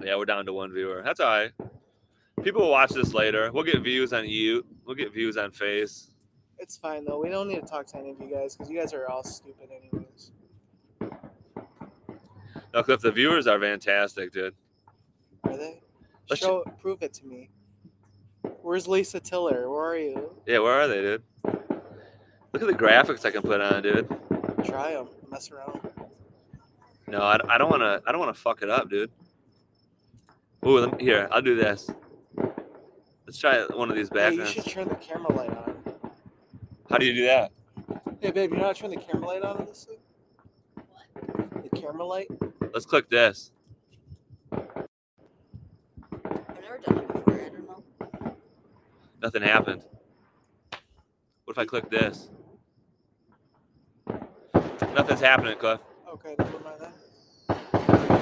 Yeah, we're down to one viewer. That's all right. People will watch this later. We'll get views on you. We'll get views on Face. It's fine, though. We don't need to talk to any of you guys because you guys are all stupid anyways. No, Cliff, the viewers are fantastic, dude. Are they? Prove it to me. Where's Lisa Tiller? Where are you? Yeah, where are they, dude? Look at the graphics I can put on, dude. Try them. Mess around. No, I don't want to. I don't want to fuck it up, dude. Ooh, here. I'll do this. Let's try one of these backgrounds. Hey, you should turn the camera light on. How do you do that? Hey, babe, you know how to turn the camera light on this thing? What? The camera light? Let's click this. I've never done it before. I don't know. Nothing happened. What if I click this? Nothing's happening, Cliff. Okay, never mind that.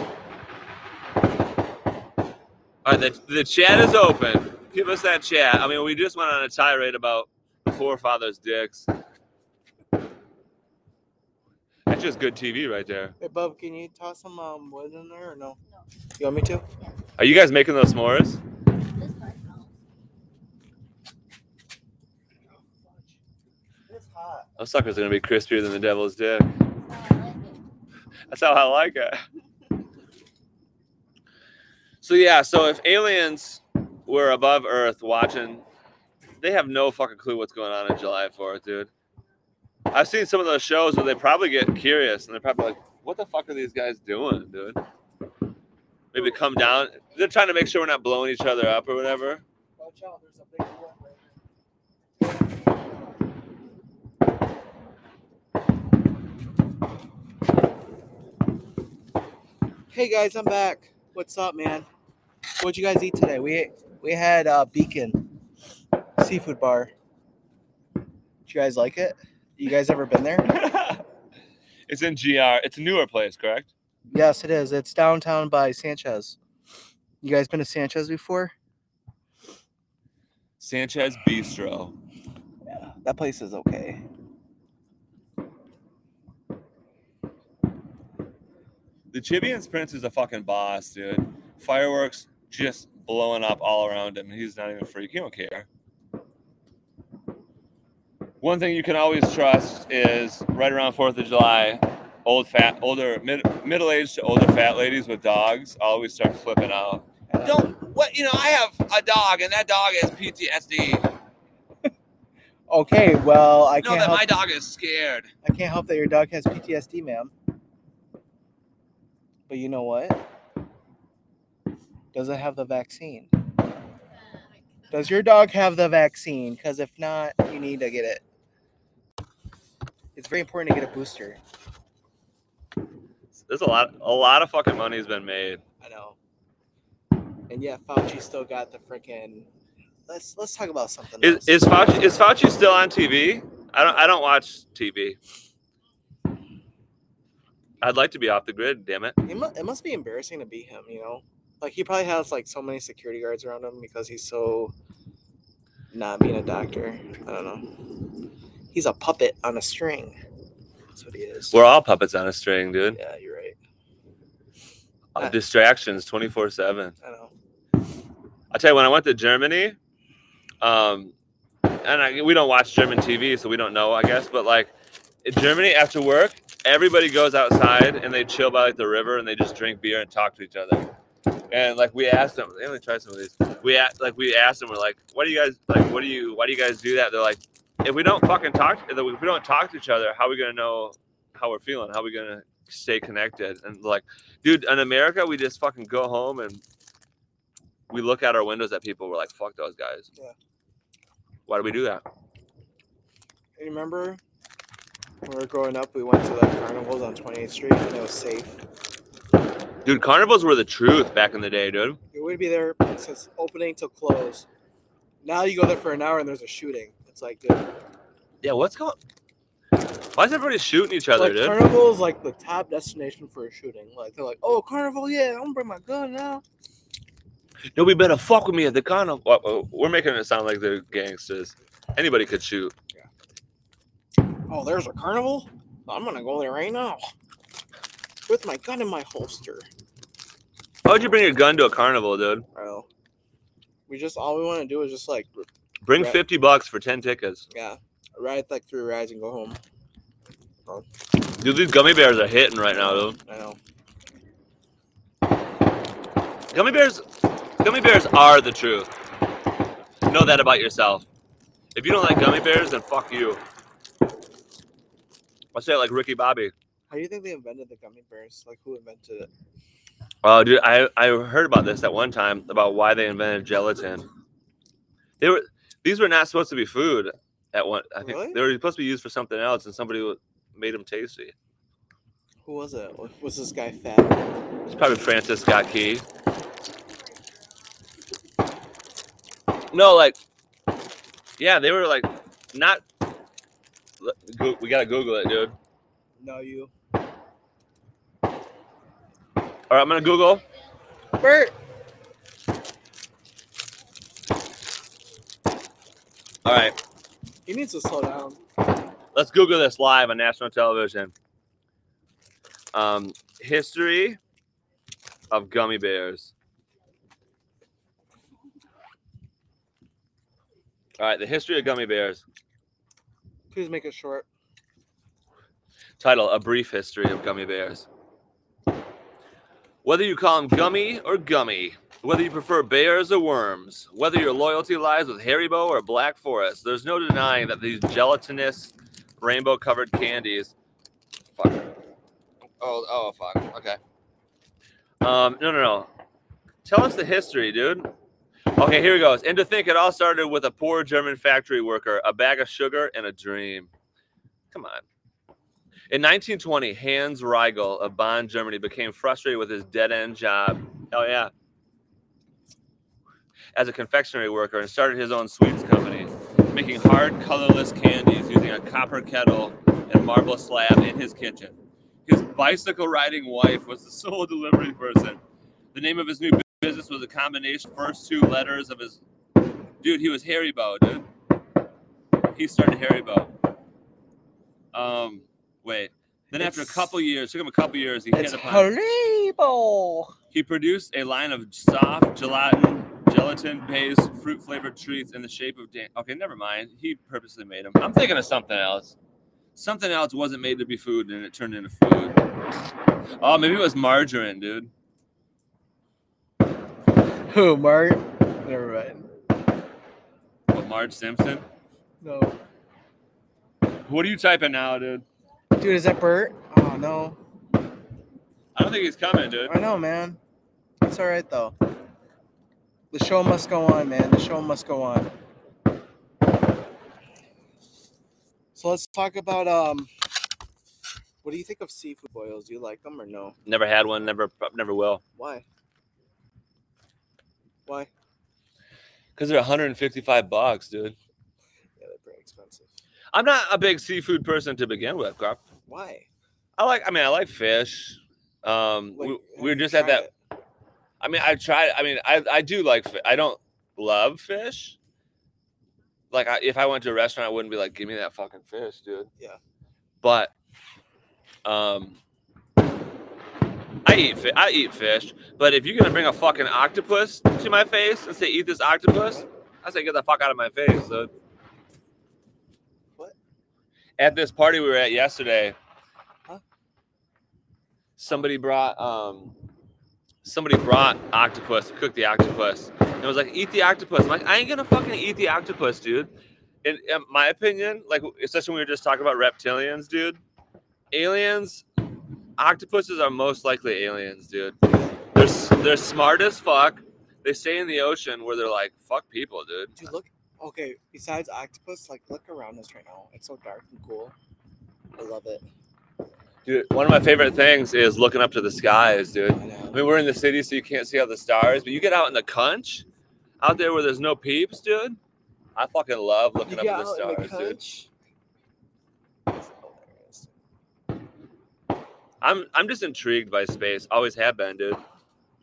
All right, the chat is open. Give us that chat. I mean, we just went on a tirade about forefathers' dicks. That's just good TV right there. Hey, Bub, can you toss some wood in there or no? No. You want me to? Yeah. Are you guys making those s'mores? This part, no. It's hot. Those suckers are going to be crispier than the devil's dick. That's how I like it. So, yeah, so if aliens were above Earth watching... They have no fucking clue what's going on in July 4th, dude. I've seen some of those shows where they probably get curious and they're probably like, what the fuck are these guys doing, dude? Maybe come down. They're trying to make sure we're not blowing each other up or whatever. Watch out, there's a big one right here. Hey guys, I'm back. What's up, man? What'd you guys eat today? We had Beacon Seafood Bar. Do you guys like it? You guys ever been there? It's in GR. It's a newer place, correct? Yes, it is. It's downtown by Sanchez. You guys been to Sanchez before? Sanchez Bistro. Yeah, that place is okay. The Chibian Prince is a fucking boss, dude. Fireworks just blowing up all around him, and he's not even a freak. He don't care. One thing you can always trust is right around 4th of July, middle-aged to older fat ladies with dogs always start flipping out. I have a dog and that dog has PTSD. Okay, well, my dog is scared. I can't help that your dog has PTSD, ma'am. But you know what? Doesn't have the vaccine. Does your dog have the vaccine? Because if not, you need to get it. It's very important to get a booster. There's a lot of fucking money has been made. I know. And yeah, Fauci still got the freaking. Let's talk about something. Is Fauci still on TV? I don't watch TV. I'd like to be off the grid. Damn it. It must be embarrassing to be him. You know, like he probably has like so many security guards around him because he's so not being a doctor. I don't know. He's a puppet on a string. That's what he is. We're all puppets on a string, dude. Yeah, you're right. Distractions 24/7. I know. I'll tell you, when I went to Germany, we don't watch German TV, so we don't know, I guess. But like in Germany after work, everybody goes outside and they chill by like the river and they just drink beer and talk to each other. And like we asked them, let me try some of these. We asked them, we're like, "What do you guys like? Why do you guys do that?" They're like, "If we don't fucking talk, if we don't talk to each other, how are we gonna know how we're feeling? How are we gonna stay connected?" And like, dude, in America, we just fucking go home and we look out our windows at people. We're like, "Fuck those guys." Yeah. Why do we do that? You remember when we were growing up, we went to like carnivals on 28th Street and it was safe. Dude, carnivals were the truth back in the day, dude. It would be there since opening till close. Now you go there for an hour and there's a shooting. It's like, dude. Yeah, what's going on? Why is everybody shooting each other, like, dude? Carnival is like the top destination for a shooting. Like, they're like, oh, carnival, yeah, I'm gonna bring my gun now. Nobody better fuck with me at the carnival. Oh, we're making it sound like they're gangsters. Anybody could shoot. Yeah. Oh, there's a carnival? I'm gonna go there right now. With my gun in my holster. Why would you bring your gun to a carnival, dude? Bro, all we want to do is just like bring $50 for 10 tickets. Yeah, ride like 3 rides and go home. Bro. Dude, these gummy bears are hitting right now, dude. I know. Gummy bears are the truth. Know that about yourself. If you don't like gummy bears, then fuck you. I say it like Ricky Bobby. How do you think they invented the gummy bears? Like, who invented it? Oh, dude, I heard about this at one time, about why they invented gelatin. These were not supposed to be food at one. I think really? They were supposed to be used for something else, and somebody made them tasty. Who was it? Was this guy fat? It's probably Francis Scott Key. No, like, yeah, they were like, not. We gotta Google it, dude. No, you. All right, I'm gonna Google. Bert. All right. He needs to slow down. Let's Google this live on national television. History of gummy bears. All right, the history of gummy bears. Please make it short. Title: A Brief History of Gummy Bears. Whether you call them gummy or gummy, whether you prefer bears or worms, whether your loyalty lies with Haribo or Black Forest, there's no denying that these gelatinous, rainbow-covered candies... Fuck. Oh, fuck. Okay. No. Tell us the history, dude. Okay, here it goes. And to think it all started with a poor German factory worker, a bag of sugar, and a dream. Come on. In 1920, Hans Riegel of Bonn, Germany, became frustrated with his dead-end job. Hell yeah. As a confectionery worker, and started his own sweets company, making hard, colorless candies using a copper kettle and marble slab in his kitchen. His bicycle-riding wife was the sole delivery person. The name of his new business was a combination first 2 letters of his... Dude, he was Haribo, dude. He started Haribo. Then after it took him a couple years, he hit upon Haribo. He produced a line of soft gelatin-based fruit-flavored treats in the shape of okay, never mind. He purposely made them. I'm thinking of something else. Something else wasn't made to be food, and it turned into food. Oh, maybe it was margarine, dude. Who, Marge? Never mind. What, Marge Simpson? No. What are you typing now, dude? Dude, is that Bert? Oh, no. I don't think he's coming, dude. I know, man. It's all right, though. The show must go on, man. The show must go on. So let's talk about, what do you think of seafood boils? Do you like them or no? Never had one. Never will. Why? Why? Because they're $155, dude. Yeah, they're pretty expensive. I'm not a big seafood person to begin with, Carp. Why? I like fish. We were just at that. It? I mean, I've tried. I mean, I do like. I don't love fish. Like, if I went to a restaurant, I wouldn't be like, "Give me that fucking fish, dude." Yeah. But, I eat fish. But if you're gonna bring a fucking octopus to my face and say, "Eat this octopus," I say, "Get the fuck out of my face," dude. At this party we were at yesterday, somebody brought octopus, cooked the octopus, and was like, eat the octopus. I'm like, I ain't gonna fucking eat the octopus, dude. In my opinion, like, especially when we were just talking about reptilians, dude, aliens, octopuses are most likely aliens, dude. They're smart as fuck. They stay in the ocean where they're like, fuck people, dude. Dude, look. Okay, besides octopus, like, look around us right now. It's so dark and cool. I love it. Dude, one of my favorite things is looking up to the skies, dude. I mean, we're in the city, so you can't see all the stars, but you get out in the cunch, out there where there's no peeps, dude. I fucking love looking up at the stars, dude. I'm just intrigued by space. Always have been, dude.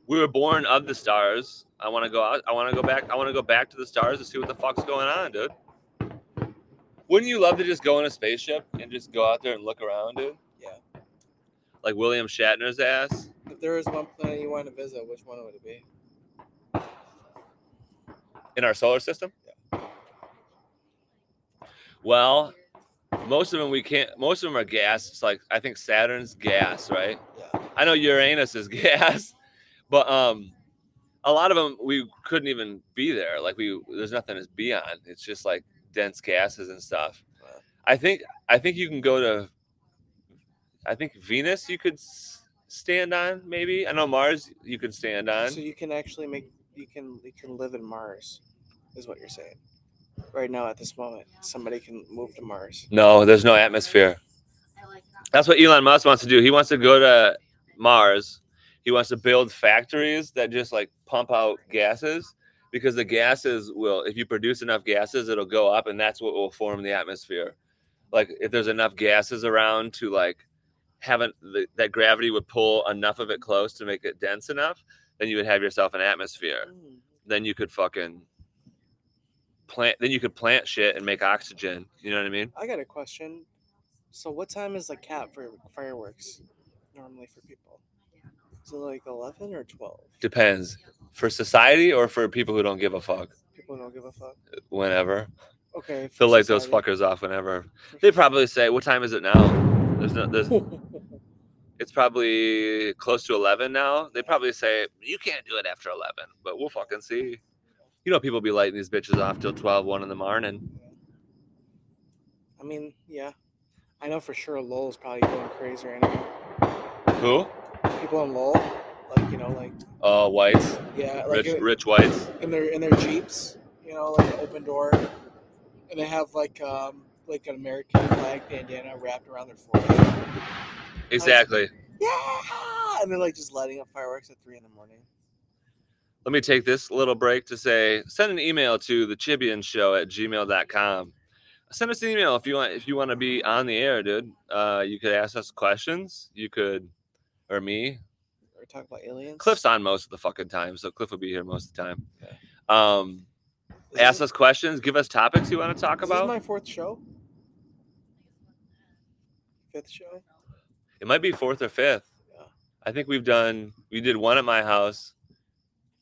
We were born of the stars. I want to go out. I want to go back. I want to go back to the stars to see what the fuck's going on, dude. Wouldn't you love to just go in a spaceship and just go out there and look around, dude? Yeah. Like William Shatner's ass. If there was one planet you wanted to visit, which one would it be? In our solar system? Yeah. Well, most of them we can't. Most of them are gas. It's like, I think Saturn's gas, right? Yeah. I know Uranus is gas. But a lot of them we couldn't even be there. Like there's nothing to be on. It's just like dense gases and stuff. Wow. I think you can go to. I think Venus you could stand on maybe. I know Mars you could stand on. So you can actually you can live in Mars, is what you're saying. Right now at this moment, somebody can move to Mars. No, there's no atmosphere. That's what Elon Musk wants to do. He wants to go to Mars. He wants to build factories that just like pump out gases, because the gases will, if you produce enough gases, it'll go up, and that's what will form the atmosphere. Like if there's enough gases around to like that gravity would pull enough of it close to make it dense enough, then you would have yourself an atmosphere. Mm. Then you could fucking plant. Then you could plant shit and make oxygen. You know what I mean? I got a question. So what time is the cap for fireworks normally for people? So like 11 or 12? Depends. For society or for people who don't give a fuck? People who don't give a fuck? Whenever. Okay. They'll light those fuckers off whenever. They probably say, what time is it now? It's probably close to 11 now. They probably say, you can't do it after 11, but we'll fucking see. You know people be lighting these bitches off till 12, 1 in the morning. I mean, yeah. I know for sure Lowell's probably going crazy right now. Who? People in Lowell, like, you know, like... Oh, whites? Yeah. Like rich whites. In their Jeeps, you know, like an open door. And they have, like an American flag bandana wrapped around their forehead. Exactly. Like, yeah! And they're, like, just lighting up fireworks at 3 in the morning. Let me take this little break to say, send an email to thechibianshow@gmail.com. Send us an email if you want to be on the air, dude. You could ask us questions. You could... Or me. We're talking about aliens. Cliff's on most of the fucking time, so Cliff will be here most of the time. Okay. Ask us questions. Give us topics you want to talk about. This is my fourth show? Fifth show? It might be fourth or fifth. Yeah. I think we did one at my house.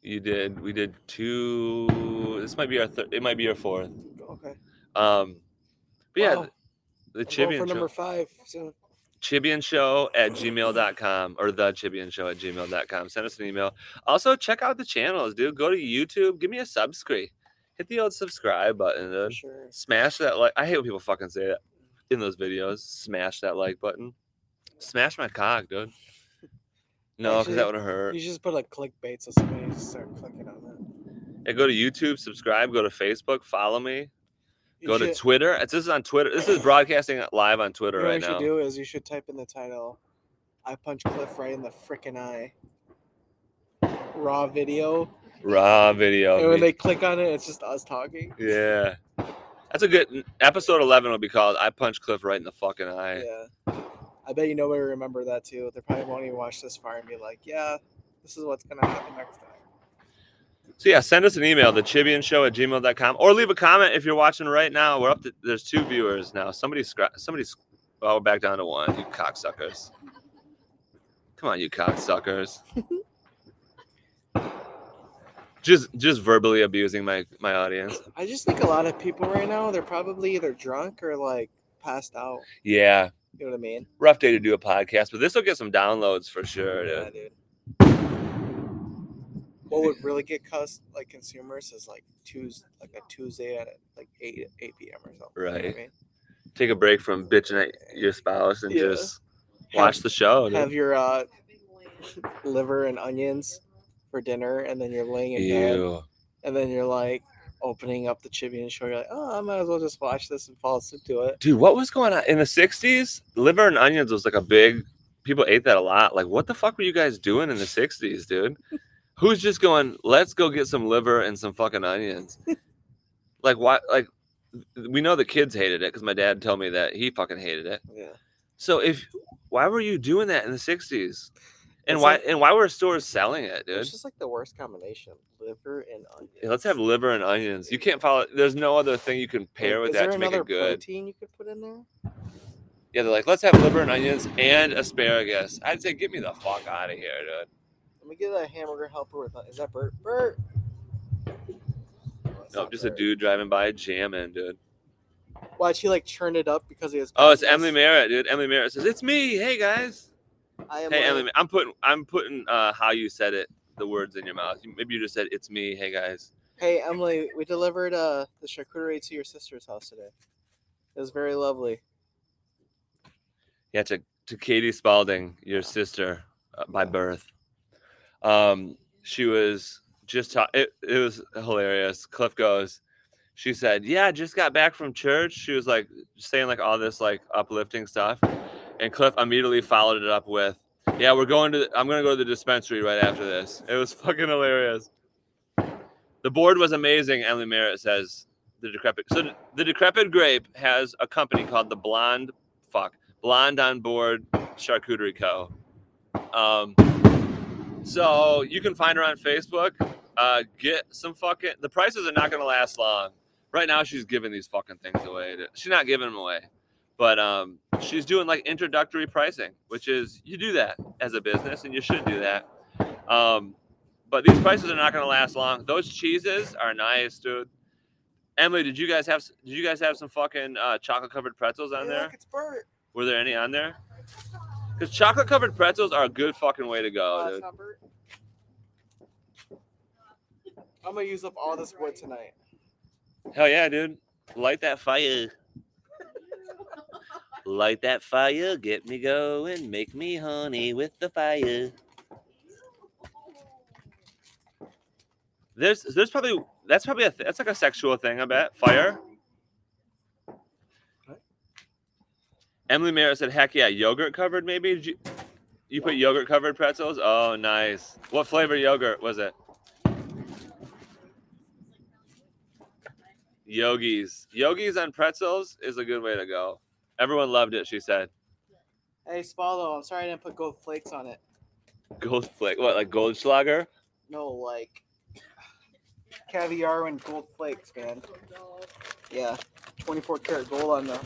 We did two. This might be our third. It might be our fourth. Okay. But yeah, wow. The Chibian Show. Number 5 soon. chibianshow@gmail.com or thechibianshow@gmail.com. Send us an email. Also, check out the channels, dude. Go to YouTube. Give me a subscribe. Hit the old subscribe button, dude. Sure. Smash that like. I hate when people fucking say that in those videos. Smash that like button. Smash my cock, dude. No, because that would have hurt. You should just put like clickbait so somebody just start clicking on that. Yeah, go to YouTube, subscribe, go to Facebook, follow me. Go to Twitter. This is on Twitter. This is broadcasting live on Twitter right now. What you should do is you should type in the title, I punch Cliff right in the frickin' eye. Raw video. And when they click on it, it's just us talking. Yeah. That's a good... Episode 11 will be called, I punch Cliff right in the fucking eye. Yeah. I bet you nobody will remember that, too. They probably won't even watch this far and be like, yeah, this is what's going to happen next time. So yeah, send us an email, thechibianshow@gmail.com, or leave a comment if you're watching right now. We're up to, there's 2 viewers now. We're back down to 1. You cocksuckers! Come on, you cocksuckers! just verbally abusing my audience. I just think a lot of people right now, they're probably either drunk or like passed out. Yeah, You know what I mean? Rough day to do a podcast, but this will get some downloads for sure. Yeah, dude. What would really get cussed, like consumers, is like a Tuesday at like 8 p.m. or something. Right. You know what I mean? Take a break from bitching at your spouse and just watch the show. Dude. Have your liver and onions for dinner, and then you're laying in bed, and then you're like opening up the Chibian Show. You're like, oh, I might as well just watch this and fall asleep to it. Dude, what was going on in the '60s? Liver and onions was like a big. People ate that a lot. Like, what the fuck were you guys doing in the '60s, dude? Who's just going? Let's go get some liver and some fucking onions. Like, why? Like, we know the kids hated it because my dad told me that he fucking hated it. Yeah. So why were you doing that in the '60s? And it's why were stores selling it, dude? It's just like the worst combination, liver and onions. Yeah, let's have liver and onions. You can't follow. There's no other thing you can pair with that to make it good. Is there another protein you could put in there? Yeah, they're like, let's have liver and onions and asparagus. I'd say, get me the fuck out of here, dude. Let me get a hamburger helper with. Is that Bert? Bert. No, just Bert. A dude driving by jamming, dude. Why'd she like churn it up because he was? Oh, it's Emily Merritt, dude. Emily Merritt says, "It's me. Hey guys." Hey, Emily, I'm putting how you said it, the words in your mouth. Maybe you just said, it's me. Hey, guys. Hey, Emily, we delivered the charcuterie to your sister's house today. It was very lovely. Yeah, to Katie Spalding, your sister by birth. She was just talking. It was hilarious. Cliff goes, she said, yeah, just got back from church. She was like saying like all this like uplifting stuff. And Cliff immediately followed it up with, yeah, I'm going to go to the dispensary right after this. It was fucking hilarious. The board was amazing, Emily Merritt says. So the Decrepit Grape has a company called the Blonde on Board Charcuterie Co. So you can find her on Facebook. Get some fucking, the prices are not going to last long. Right now she's giving these fucking things away. She's not giving them away. But she's doing like introductory pricing, which is you do that as a business and you should do that. But these prices are not going to last long. Those cheeses are nice, dude. Emily, did you guys have some fucking chocolate covered pretzels on there? Look, it's Bert. Were there any on there? Because chocolate covered pretzels are a good fucking way to go, dude. It's not Bert. I'm gonna use up all this wood tonight. Hell yeah, dude! Light that fire. Light that fire, get me going, make me honey with the fire. There's probably that's like a sexual thing, I bet. Fire. What? Emily Merritt said, "Heck yeah, yogurt covered maybe." Did you put yogurt covered pretzels? Oh, nice. What flavor yogurt was it? Yogis. Yogis on pretzels is a good way to go. Everyone loved it, she said. Hey, Spaldo, I'm sorry I didn't put gold flakes on it. Gold flake? What, like Goldschlager? No, like caviar and gold flakes, man. Yeah, 24 karat gold on a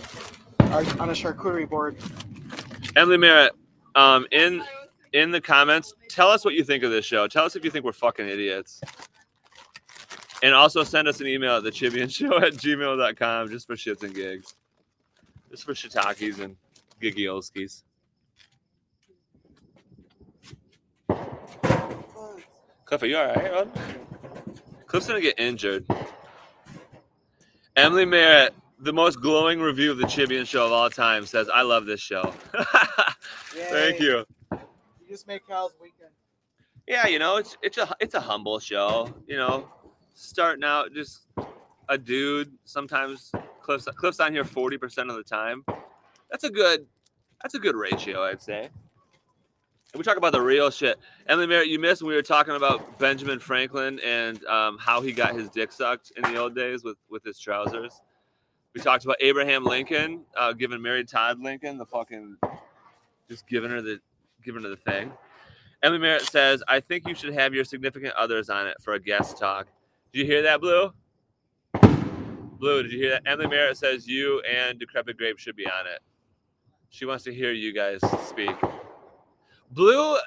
charcuterie board. Emily Merritt, in the comments, tell us what you think of this show. Tell us if you think we're fucking idiots. And also send us an email at thechibianshow@gmail.com just for shits and gigs. Just for shiitakes and gigiolskis. Cliff, are you all right, bud? Cliff's going to get injured. Emily Merritt, the most glowing review of the Chibian Show of all time, says, I love this show. Thank you. You just made Kyle's weekend. Yeah, you know, it's a humble show. You know, starting out just a dude, sometimes... Cliff's on here 40% of the time. That's a good ratio, I'd say. And we talk about the real shit. Emily Merritt, you missed when we were talking about Benjamin Franklin and how he got his dick sucked in the old days with his trousers. We talked about Abraham Lincoln giving Mary Todd Lincoln the fucking just giving her the thing. Emily Merritt says, I think you should have your significant others on it for a guest talk. Do you hear that, Blue? Blue, did you hear that? Emily Merritt says you and Decrepit Grape should be on it. She wants to hear you guys speak. Blue,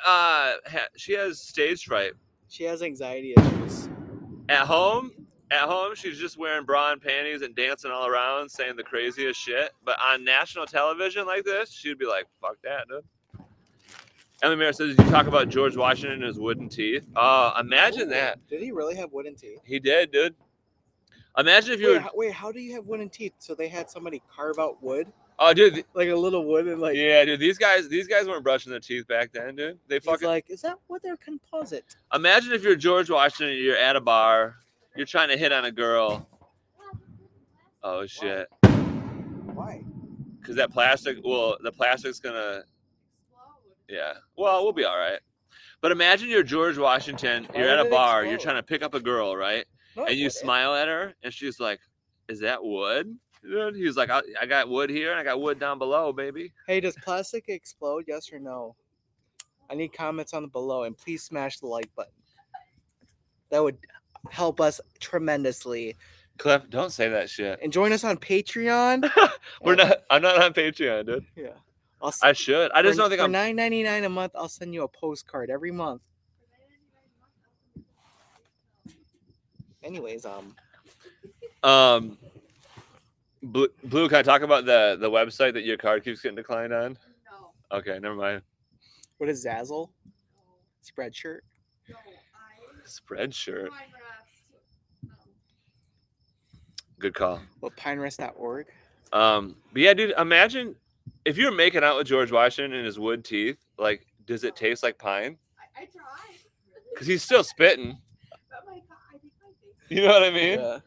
she has stage fright. She has anxiety issues. At home, At home, she's just wearing bra and panties and dancing all around, saying the craziest shit. But on national television like this, she'd be like, fuck that, dude. Emily Mayer says, did you talk about George Washington and his wooden teeth? Imagine that. Did he really have wooden teeth? He did, dude. Imagine if you were... Wait, how do you have wooden teeth? So they had somebody carve out wood? Oh, dude. Like a little wood and like... Yeah, dude. These guys weren't brushing their teeth back then, dude. They fucking... He's like, is that what they're composite? Imagine if you're George Washington, you're at a bar, you're trying to hit on a girl. Oh, shit. Why? Because that plastic... Well, the plastic's gonna... Yeah. Well, we'll be all right. But imagine you're George Washington. You're at a bar. You're trying to pick up a girl, right? And you smile at her, and she's like, is that wood? And he's like, I got wood here, and I got wood down below, baby. Hey, does plastic explode? Yes or no? I need comments on the below, and please smash the like button. That would help us tremendously. Cliff, don't say that shit. And join us on Patreon. I'm not on Patreon, dude. Yeah. I should. I just don't think I'm... For $9.99 a month, I'll send you a postcard every month. Anyways, Blue, can I talk about the website that your card keeps getting declined on? No. Okay, never mind. What is Zazzle? Spreadshirt? No, Spreadshirt? Good call. Well, pinerest.org. But yeah, dude, imagine... If you're making out with George Washington and his wood teeth, like, does it taste like pine? I tried. Because he's still spitting. You know what I mean? Yeah.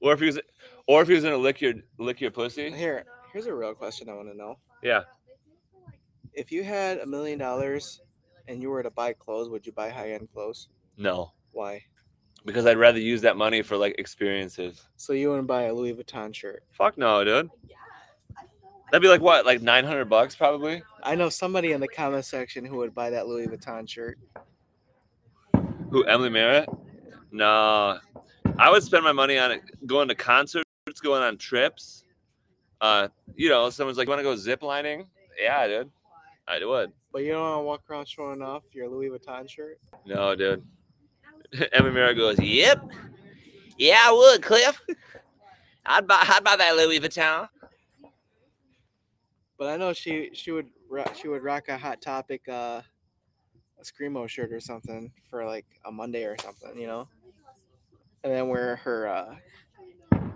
Or if he was gonna lick your pussy. Here's a real question I want to know. Yeah. If you had $1 million and you were to buy clothes, would you buy high-end clothes? No. Why? Because I'd rather use that money for like experiences. So you wouldn't buy a Louis Vuitton shirt? Fuck no, dude. That'd be like what, like $900 probably? I know somebody in the comment section who would buy that Louis Vuitton shirt. Who, Emily Merritt? No. I would spend my money on it, going to concerts, going on trips. You know, someone's like, you want to go ziplining? Yeah, I did. I would. But you don't want to walk around showing off your Louis Vuitton shirt? No, dude. Emily Merritt goes, yep. Yeah, I would, Cliff. I'd buy that Louis Vuitton. But I know she would rock a Hot Topic a Screamo shirt or something for like a Monday or something, you know? And then wear her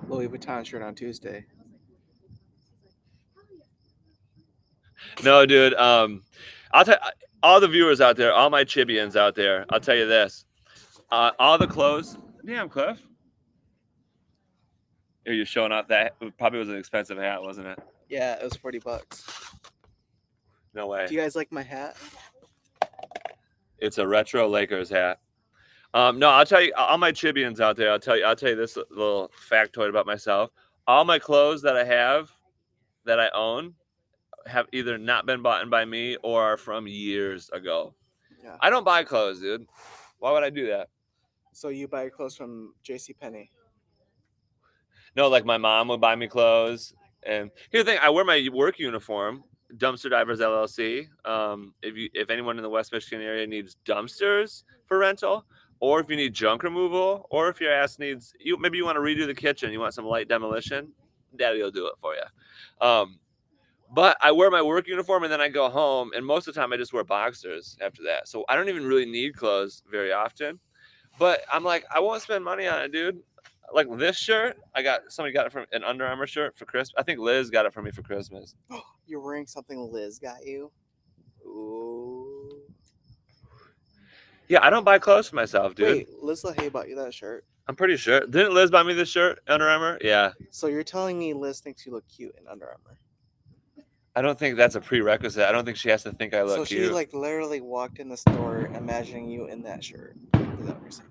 Louis Vuitton shirt on Tuesday. No, dude. I'll tell all the viewers out there, all my Chibians out there, I'll tell you this. All the clothes. Damn, Cliff. You're showing off that. It probably was an expensive hat, wasn't it? Yeah, it was $40. No way. Do you guys like my hat? It's a retro Lakers hat. No, I'll tell you, all my Chibians out there, I'll tell you this little factoid about myself. All my clothes that I have, that I own, have either not been bought by me or are from years ago. Yeah. I don't buy clothes, dude. Why would I do that? So you buy your clothes from JCPenney? No, like my mom would buy me clothes. And here's the thing, I wear my work uniform, Dumpster Divers, LLC. If anyone in the West Michigan area needs dumpsters for rental, or if you need junk removal, or if your ass needs, maybe you want to redo the kitchen, you want some light demolition, Daddy will do it for you. But I wear my work uniform and then I go home, and most of the time I just wear boxers after that. So I don't even really need clothes very often. But I'm like, I won't spend money on it, dude. Like this shirt, somebody got it from an Under Armour shirt for Christmas. I think Liz got it for me for Christmas. You're wearing something Liz got you? Ooh. Yeah, I don't buy clothes for myself, dude. Wait, Liz LaHaye bought you that shirt? I'm pretty sure. Didn't Liz buy me this shirt, Under Armour? Yeah. So you're telling me Liz thinks you look cute in Under Armour? I don't think that's a prerequisite. I don't think she has to think I look cute. So she like literally walked in the store imagining you in that shirt. Is that what you're saying?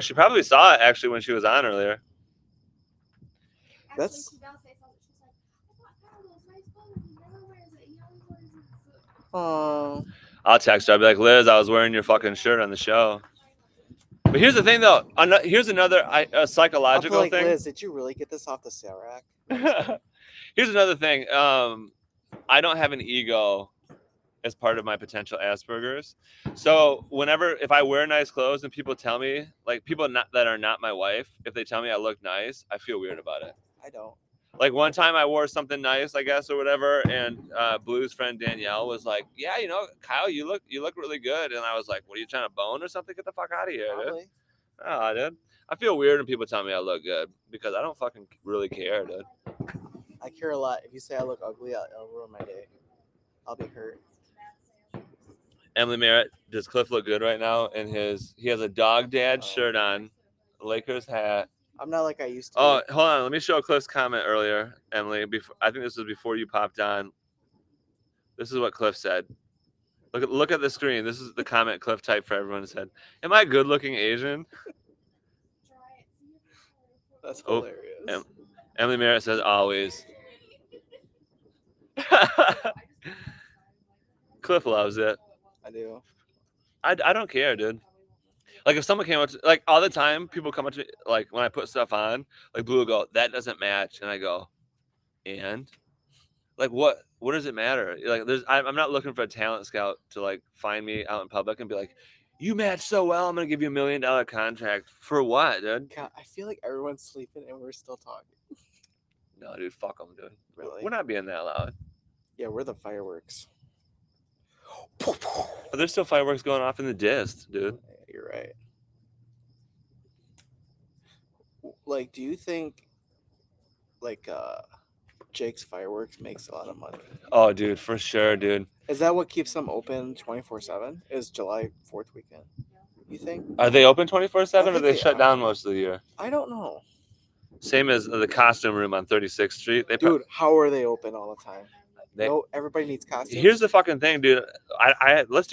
She probably saw it actually when she was on earlier. That's. Oh. I'll text her. I'll be like, Liz, I was wearing your fucking shirt on the show. But here's the thing, though. Here's another psychological thing. Liz, did you really get this off the sale rack? Here's another thing. I don't have an ego as part of my potential Asperger's. So whenever, if I wear nice clothes and people tell me, like people not, that are not my wife, if they tell me I look nice, I feel weird about it. I don't. Like one time I wore something nice, I guess, or whatever. And Blue's friend Danielle was like, yeah, you know, Kyle, you look really good. And I was like, what are you trying to bone or something? Get the fuck out of here. Dude. Oh, I did. I feel weird when people tell me I look good because I don't fucking really care, dude. I care a lot. If you say I look ugly, it'll ruin my day. I'll be hurt. Emily Merritt, does Cliff look good right now? In his, he has a Dog Dad shirt on, Lakers hat. I'm not like I used to. Oh, hold on. Let me show Cliff's comment earlier, Emily. Before, I think this was before you popped on. This is what Cliff said. Look at the screen. This is the comment Cliff typed for everyone. Said, "Am I good-looking Asian?" That's hilarious. Oh, Emily Merritt says, "Always." Cliff loves it. I do. I don't care, dude. Like, if someone came up to, like, all the time, people come up to me, like, when I put stuff on, like, Blue will go, that doesn't match. And I go, and? Like, what does it matter? Like, I'm not looking for a talent scout to, like, find me out in public and be like, you match so well, I'm going to give you $1 million contract. For what, dude? God, I feel like everyone's sleeping and we're still talking. No, dude, fuck them, dude. Really? We're not being that loud. Yeah, we're the fireworks. But there's still fireworks going off in the dist, dude. You're right. Like, do you think, like, Jake's Fireworks makes a lot of money? Oh, dude, for sure, dude. Is that what keeps them open 24/7? Is July 4th weekend? You think? Are they open 24/7, or they shut down most of the year? I don't know. Same as the costume room on 36th Street. How are they open all the time? Everybody needs costumes. Here's the fucking thing, dude. Let's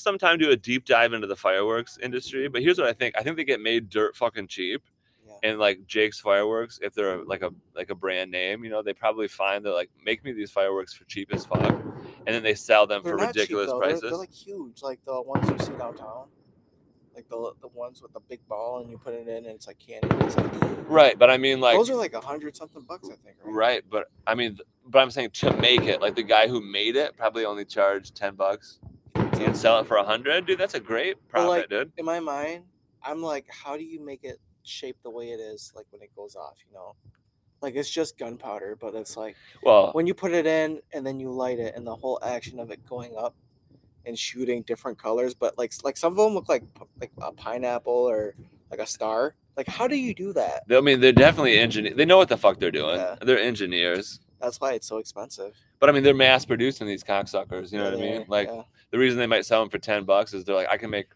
sometime do a deep dive into the fireworks industry. But here's what I think. I think they get made dirt fucking cheap. Yeah. And like Jake's Fireworks, if they're like a brand name, you know, they probably find they're like, make me these fireworks for cheap as fuck, and then they sell them for ridiculous prices. They're like huge, like the ones you see downtown, like the ones with the big ball and you put it in and it's like candy. It's like, right, but I mean, like those are like $100 something, I think. Right, but I mean. But I'm saying to make it, like the guy who made it probably only charged $10. You can sell it for $100, dude. That's a great profit, like, dude. In my mind, I'm like, how do you make it shape the way it is, like when it goes off, you know? Like it's just gunpowder, but it's like, well, when you put it in and then you light it, and the whole action of it going up and shooting different colors, but like some of them look like a pineapple or like a star. Like, how do you do that? I mean, they're definitely engineers. They know what the fuck they're doing. Yeah. They're engineers. That's why it's so expensive. But I mean, they're mass producing these cocksuckers. You know what I mean? Like the reason they might sell them for $10 is they're like, I can make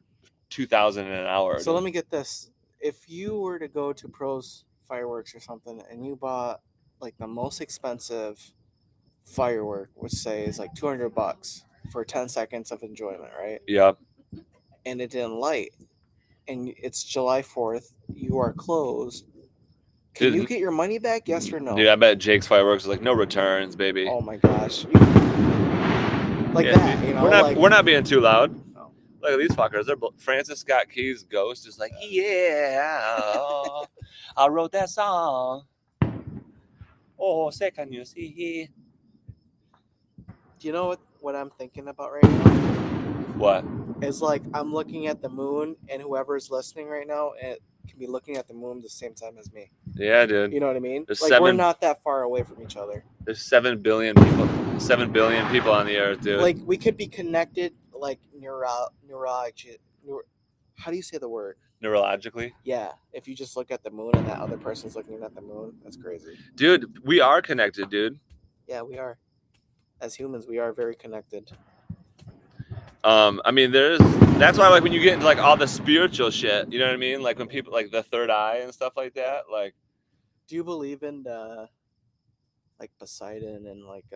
2,000 in an hour. So let me get this: if you were to go to Pro's Fireworks or something, and you bought like the most expensive firework, which say is like $200 for 10 seconds of enjoyment, right? Yep. And it didn't light, and it's July 4th. You are closed. Can you get your money back? Yes or no? Dude, I bet Jake's Fireworks is like no returns, baby. Oh my gosh! Dude. You know, we're not being too loud. No. Look at these fuckers. They're Francis Scott Key's Ghost is like, yeah, I wrote that song. Oh, say, can you see? Do you know what I'm thinking about right now? What? It's like I'm looking at the moon, and whoever's listening right now, can be looking at the moon the same time as me. Yeah, dude. You know what I mean? There's like we're not that far away from each other. There's 7 billion people. 7 billion people on the earth, dude. Like we could be connected, like how do you say the word? Neurologically? Yeah. If you just look at the moon and that other person's looking at the moon, that's crazy. Dude, we are connected, dude. Yeah, we are. As humans, we are very connected. I mean, that's why, like, when you get into, like, all the spiritual shit, you know what I mean? Like, when people, like, the third eye and stuff like that, like. Do you believe in, like, Poseidon and, like,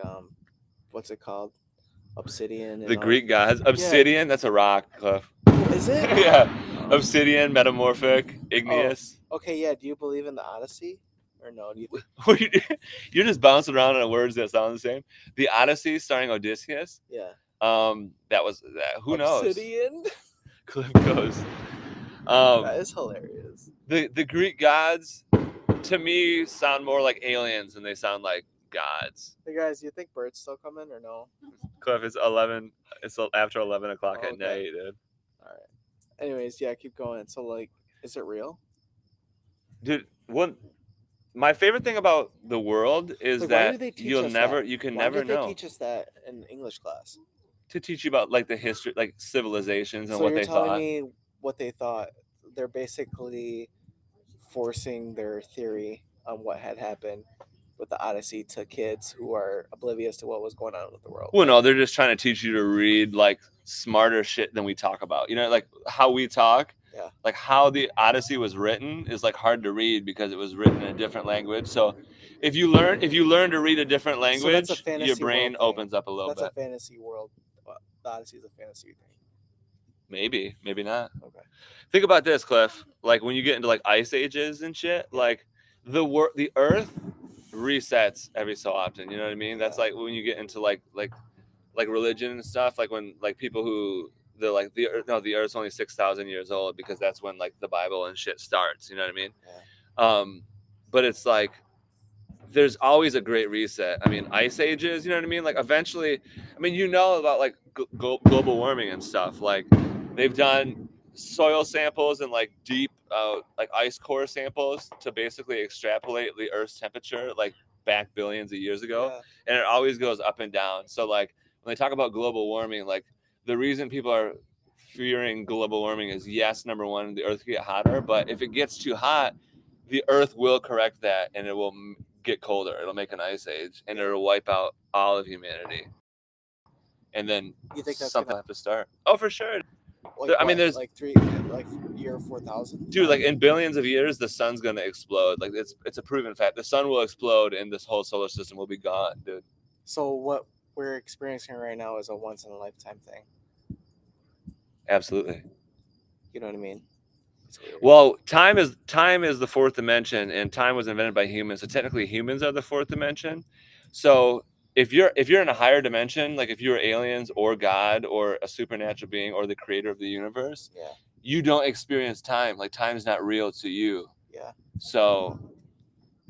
what's it called? Obsidian. The Greek gods. Obsidian? Yeah. That's a rock, Cliff. Is it? Yeah. Obsidian, metamorphic, igneous. Oh. Okay, yeah. Do you believe in the Odyssey? Or no? Do you You're just bouncing around on words that sound the same. The Odyssey starring Odysseus? Yeah. That was that. Who Obsidian? Knows? Cliff goes. That is hilarious. The Greek gods, to me, sound more like aliens than they sound like gods. Hey guys, do you think Bert's still coming or no? Cliff, it's 11. It's after 11 o'clock at night, dude. All right. Anyways, yeah, keep going. So, like, is it real? Dude, what? My favorite thing about the world is that you can never know. Why did they teach us that in English class? To teach you about, like, the history, like, civilizations and so what they thought. So you're telling me what they thought. They're basically forcing their theory on what had happened with the Odyssey to kids who are oblivious to what was going on with the world. Well, no, they're just trying to teach you to read, like, smarter shit than we talk about. You know, like, how we talk. Yeah. Like, how the Odyssey was written is, like, hard to read because it was written in a different language. So if you learn to read a different language, so your brain opens up a little bit. That's a fantasy world. The Odyssey is a fantasy thing. Maybe. Maybe not. Okay. Think about this, Cliff. Like, when you get into, like, ice ages and shit, like, the Earth resets every so often. You know what I mean? That's, like, when you get into, like religion and stuff. Like, when, like, people who... They're like, the Earth's only 6,000 years old because that's when, like, the Bible and shit starts. You know what I mean? Yeah. But it's like there's always a great reset. I mean, ice ages, you know what I mean? Like, eventually, I mean, you know about, like, global warming and stuff. Like, they've done soil samples and, like, deep, like, ice core samples to basically extrapolate the Earth's temperature, like, back billions of years ago. Yeah. And it always goes up and down. So, like, when they talk about global warming, like, the reason people are fearing global warming is, yes, number one, the Earth get hotter, but if it gets too hot, the Earth will correct that and it will get colder. It'll make an ice age and it'll wipe out all of humanity. And then you think that's something will have to start. Oh, for sure. Like, I mean, there's like year 4,000. Dude, like, in billions of years, the sun's gonna explode. Like, it's a proven fact. The sun will explode, and this whole solar system will be gone, dude. So what we're experiencing right now is a once in a lifetime thing. Absolutely. You know what I mean? Well, time is the fourth dimension, and time was invented by humans. So technically, humans are the fourth dimension. So if you're in a higher dimension, like if you were aliens or God or a supernatural being or the creator of the universe, you don't experience time. Like, time's not real to you. Yeah. So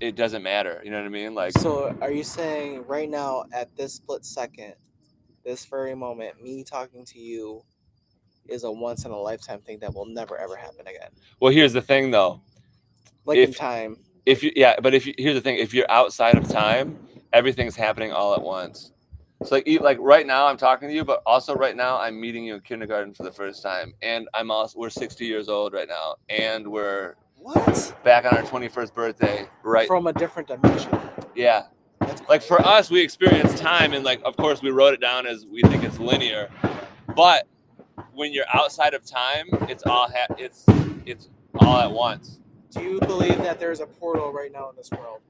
it doesn't matter. You know what I mean? Like, so are you saying right now, at this split second, this very moment, me talking to you is a once in a lifetime thing that will never ever happen again? Well, here's the thing though. Like, in time. Here's the thing, if you're outside of time, everything's happening all at once. So like right now I'm talking to you, but also right now I'm meeting you in kindergarten for the first time, and we're 60 years old right now, and we're back on our 21st birthday, right? From a different dimension. Yeah. Like, for us, we experience time, and, like, of course we wrote it down as we think it's linear, but when you're outside of time, it's all it's all at once. Do you believe that there's a portal right now in this world?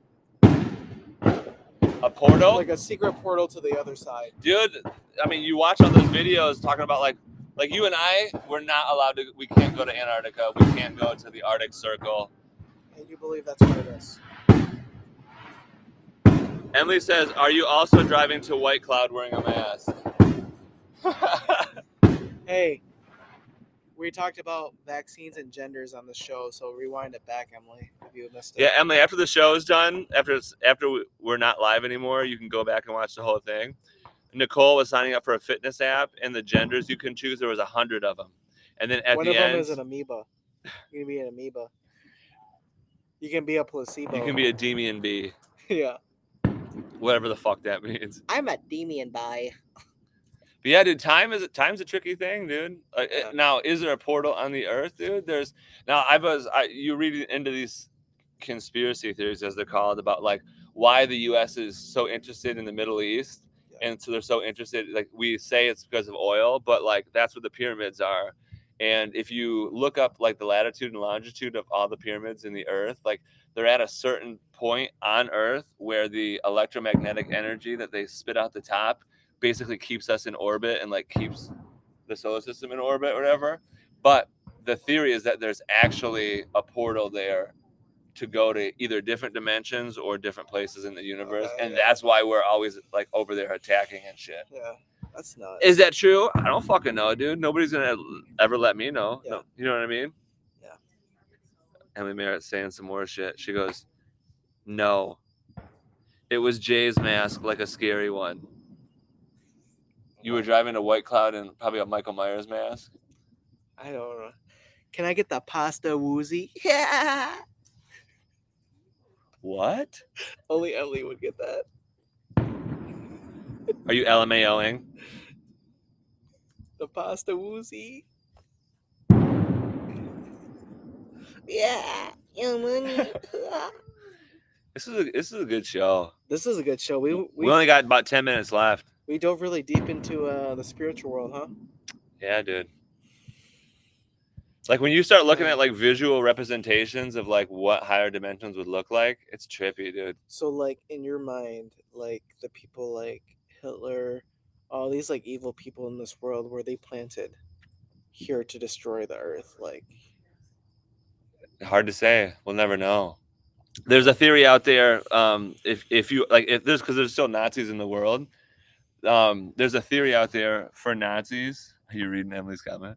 A portal? Like a secret portal to the other side. Dude, I mean, you watch all those videos talking about, like you and I, we're not allowed to, we can't go to Antarctica, we can't go to the Arctic Circle. And you believe that's what it is? Emily says, are you also driving to White Cloud wearing a mask? Hey, we talked about vaccines and genders on the show, so rewind it back, Emily, if you missed it. Yeah, Emily, after the show is done, after we're not live anymore, you can go back and watch the whole thing. Nicole was signing up for a fitness app, and the genders you can choose, there was 100 of them. And then at the end... One of them is an amoeba. You can be an amoeba. You can be a placebo. You can be a Demian bee. Yeah. Whatever the fuck that means. I'm a Demian bee. But yeah, dude, time's a tricky thing, dude. Like, now, is there a portal on the Earth, dude? There's now. You read into these conspiracy theories, as they're called, about, like, why the U.S. is so interested in the Middle East, and so they're so interested. Like, we say it's because of oil, but, like, that's where the pyramids are. And if you look up, like, the latitude and longitude of all the pyramids in the Earth, like, they're at a certain point on Earth where the electromagnetic energy that they spit out the top basically keeps us in orbit and, like, keeps the solar system in orbit or whatever. But the theory is that there's actually a portal there to go to either different dimensions or different places in the universe. Okay, and that's why we're always, like, over there attacking and shit. Yeah, that's nuts. Is that true? I don't fucking know, dude. Nobody's gonna ever let me know. Yeah. No, you know what I mean? Yeah. Emily Merritt's saying some more shit. She goes, no, it was Jay's mask, like a scary one. You were driving a White Cloud and probably a Michael Myers mask. I don't know. Can I get the pasta woozy? Yeah. What? Only Ellie would get that. Are you LMAOing? The pasta woozy. Yeah. Your money. This is a good show. This is a good show. We only got about 10 minutes left. We dove really deep into the spiritual world, huh? Yeah, dude. Like when you start looking at like visual representations of like what higher dimensions would look like, it's trippy, dude. So like in your mind, like the people like Hitler, all these like evil people in this world, were they planted here to destroy the earth? Like hard to say. We'll never know. There's a theory out there. If there's because there's still Nazis in the world. There's a theory out there for Nazis. Are you reading Emily's comment?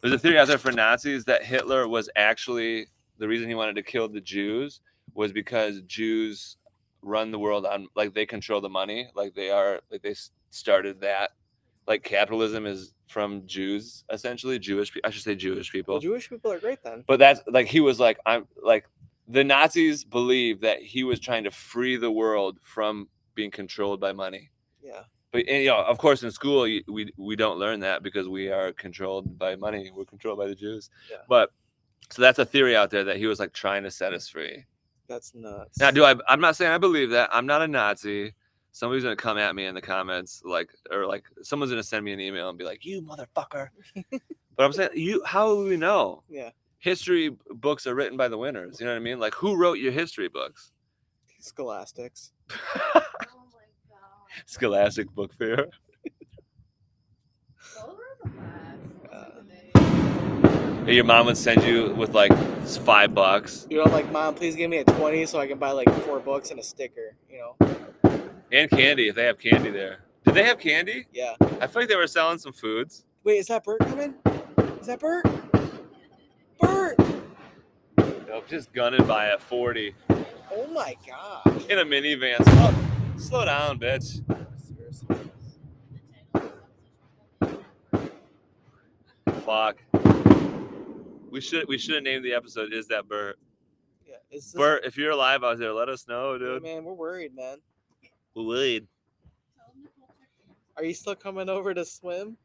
There's a theory out there for Nazis that Hitler was actually, the reason he wanted to kill the Jews was because Jews run the world on, like they control the money. Like they are, like they started that, like capitalism is from Jews, essentially Jewish people. Well, Jewish people are great then. But that's like, he was like, I'm like the Nazis believe that he was trying to free the world from being controlled by money. Yeah. But and, you know, of course, in school we don't learn that because we are controlled by money. We're controlled by the Jews. Yeah. But so that's a theory out there that he was like trying to set us free. That's nuts. Now, I'm not saying I believe that. I'm not a Nazi. Somebody's gonna come at me in the comments, or someone's gonna send me an email and be like, "You motherfucker." But I'm saying, how will we know? Yeah. History books are written by the winners. You know what I mean? Like, who wrote your history books? Scholastics. Scholastic Book Fair. Your mom would send you with like $5. You know, like, Mom, please give me a 20 so I can buy like 4 books and a sticker, you know. And candy, if they have candy there. Did they have candy? Yeah. I feel like they were selling some foods. Wait, is that Bert coming? Is that Bert? Bert! Nope, just gunning by at 40. Oh my gosh. In a minivan. Oh. Slow down, bitch. Seriously. Fuck. We should have named the episode "Is That Bert?" Yeah. Bert, if you're alive out there, let us know, dude. Hey, man, we're worried, man. We're worried. Are you still coming over to swim?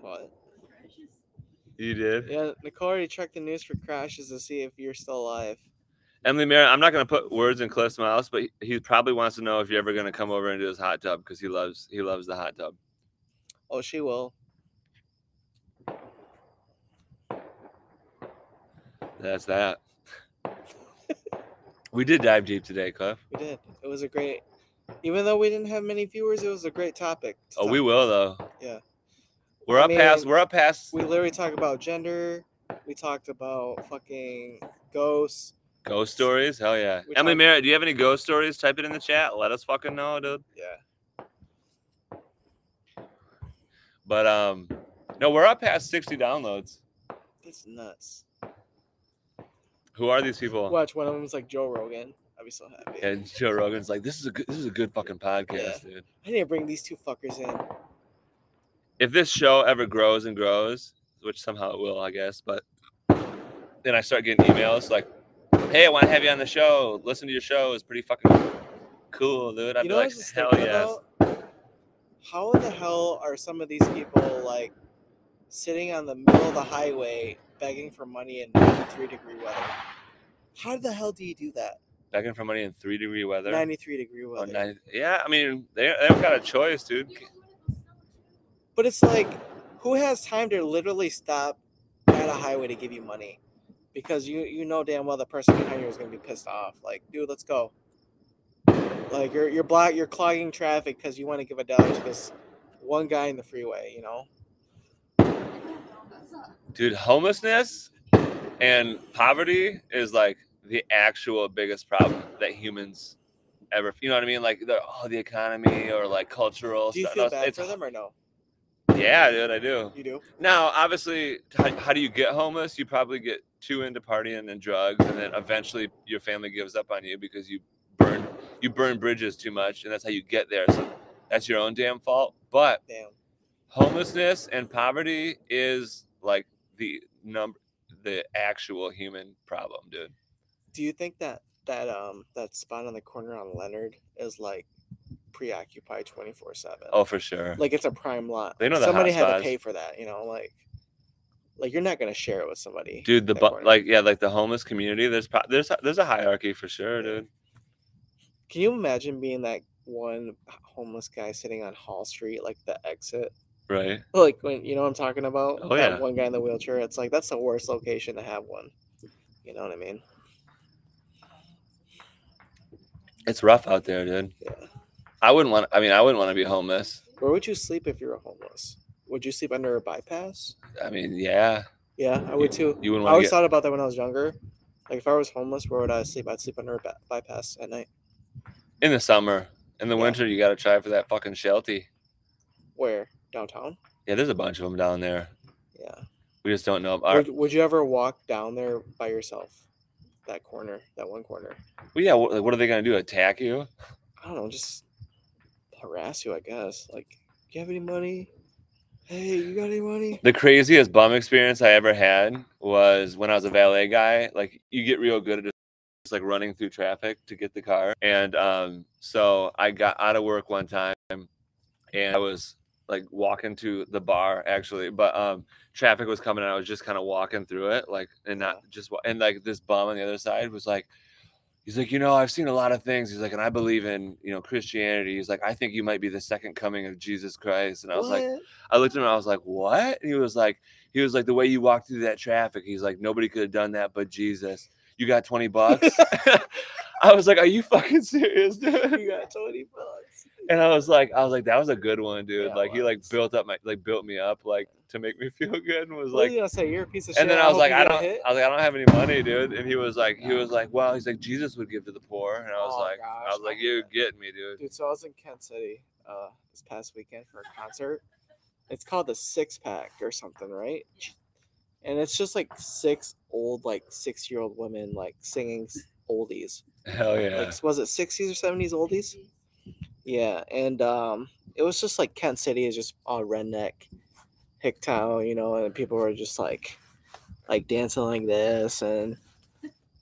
What? You did? Yeah, Nicole already checked the news for crashes to see if you're still alive. Emily Merritt, I'm not going to put words in Cliff's mouth, but he probably wants to know if you're ever going to come over into his hot tub because he loves the hot tub. Oh, she will. That's that. We did dive deep today, Cliff. We did. It was a great... Even though we didn't have many viewers, it was a great topic. We will, though. Yeah. We're up past. We literally talk about gender. We talked about fucking ghosts. Ghost stories? Hell yeah. Emily Merritt, do you have any ghost stories? Type it in the chat. Let us fucking know, dude. Yeah. But, no, we're up past 60 downloads. That's nuts. Who are these people? Watch, one of them is like Joe Rogan. I'd be so happy. Yeah, Joe Rogan's like, this is a good fucking podcast, yeah. Dude. I need to bring these two fuckers in. If this show ever grows and grows, which somehow it will, I guess, but then I start getting emails like, hey, I want to have you on the show. Listen to your show. It's pretty fucking cool, dude. I'd be like, hell yes. How the hell are some of these people like sitting on the middle of the highway begging for money in 93-degree weather? How the hell do you do that? Begging for money in 3-degree weather? 93-degree weather. Oh, yeah, I mean, they don't got a choice, dude. But it's like, who has time to literally stop at a highway to give you money? Because you know damn well the person behind you is going to be pissed off. Like, dude, let's go. Like, you're clogging traffic because you want to give $1 to this one guy in the freeway, you know? Dude, homelessness and poverty is like the actual biggest problem that humans ever, you know what I mean? Like, the economy or like cultural stuff. Do you feel bad for them or no? Yeah, dude, I do. You do? Now, obviously, how do you get homeless? You probably get too into partying and drugs, and then eventually your family gives up on you because you burned you burn bridges too much, and that's how you get there. So that's your own damn fault. But homelessness and poverty is like the actual human problem, dude. Do you think that spot on the corner on Leonard is like preoccupied 24/7? Oh, for sure. Like it's a prime lot. They know that somebody had to pay for that. You know, like you're not gonna share it with somebody. Dude, like the homeless community. There's a hierarchy for sure, dude. Can you imagine being that one homeless guy sitting on Hall Street, like the exit? Right. Like when you know what I'm talking about. Oh, that one guy in the wheelchair. It's like that's the worst location to have one. You know what I mean? It's rough out there, dude. Yeah. I wouldn't want to be homeless. Where would you sleep if you were homeless? Would you sleep under a bypass? I mean, yeah. Yeah, I would too. You wouldn't want I always thought about that when I was younger. Like, if I was homeless, where would I sleep? I'd sleep under a bypass at night. In the summer. In the winter, you got to try for that fucking sheltie. Where? Downtown? Yeah, there's a bunch of them down there. Yeah. We just don't know. Would you ever walk down there by yourself? That one corner. Well, yeah. What are they gonna do? Attack you? I don't know. Just harass you, I guess. Like, do you have any money? Hey, you got any money? The craziest bum experience I ever had was when I was a valet guy. Like, you get real good at just like running through traffic to get the car. And so I got out of work one time, and I was like walking to the bar actually, but traffic was coming and I was just kind of walking through it, like, and not just, and like this bum on the other side was like, he's like, you know, I've seen a lot of things. He's like, and I believe in, you know, Christianity. He's like, I think you might be the second coming of Jesus Christ. And I was like, I looked at him and I was like, what? And he was like, the way you walked through that traffic, he's like, nobody could have done that but Jesus. You got $20? I was like, are you fucking serious, dude? You got $20. And I was like, that was a good one, dude. Yeah, like he like built me up like to make me feel good and was like, you gonna say? You're a piece of shit. And then I was like, I don't have any money, dude. And he was like, wow, he's like, Jesus would give to the poor. And I was like, you get me, dude. Dude, so I was in Kent City this past weekend for a concert. It's called the Six Pack or something, right? And it's just like six old, like 6-year-old women like singing oldies. Hell yeah. Like, was it 60s or 70s oldies? Yeah, and it was just like Kent City is just all redneck, hick town, you know, and people were just like dancing like this and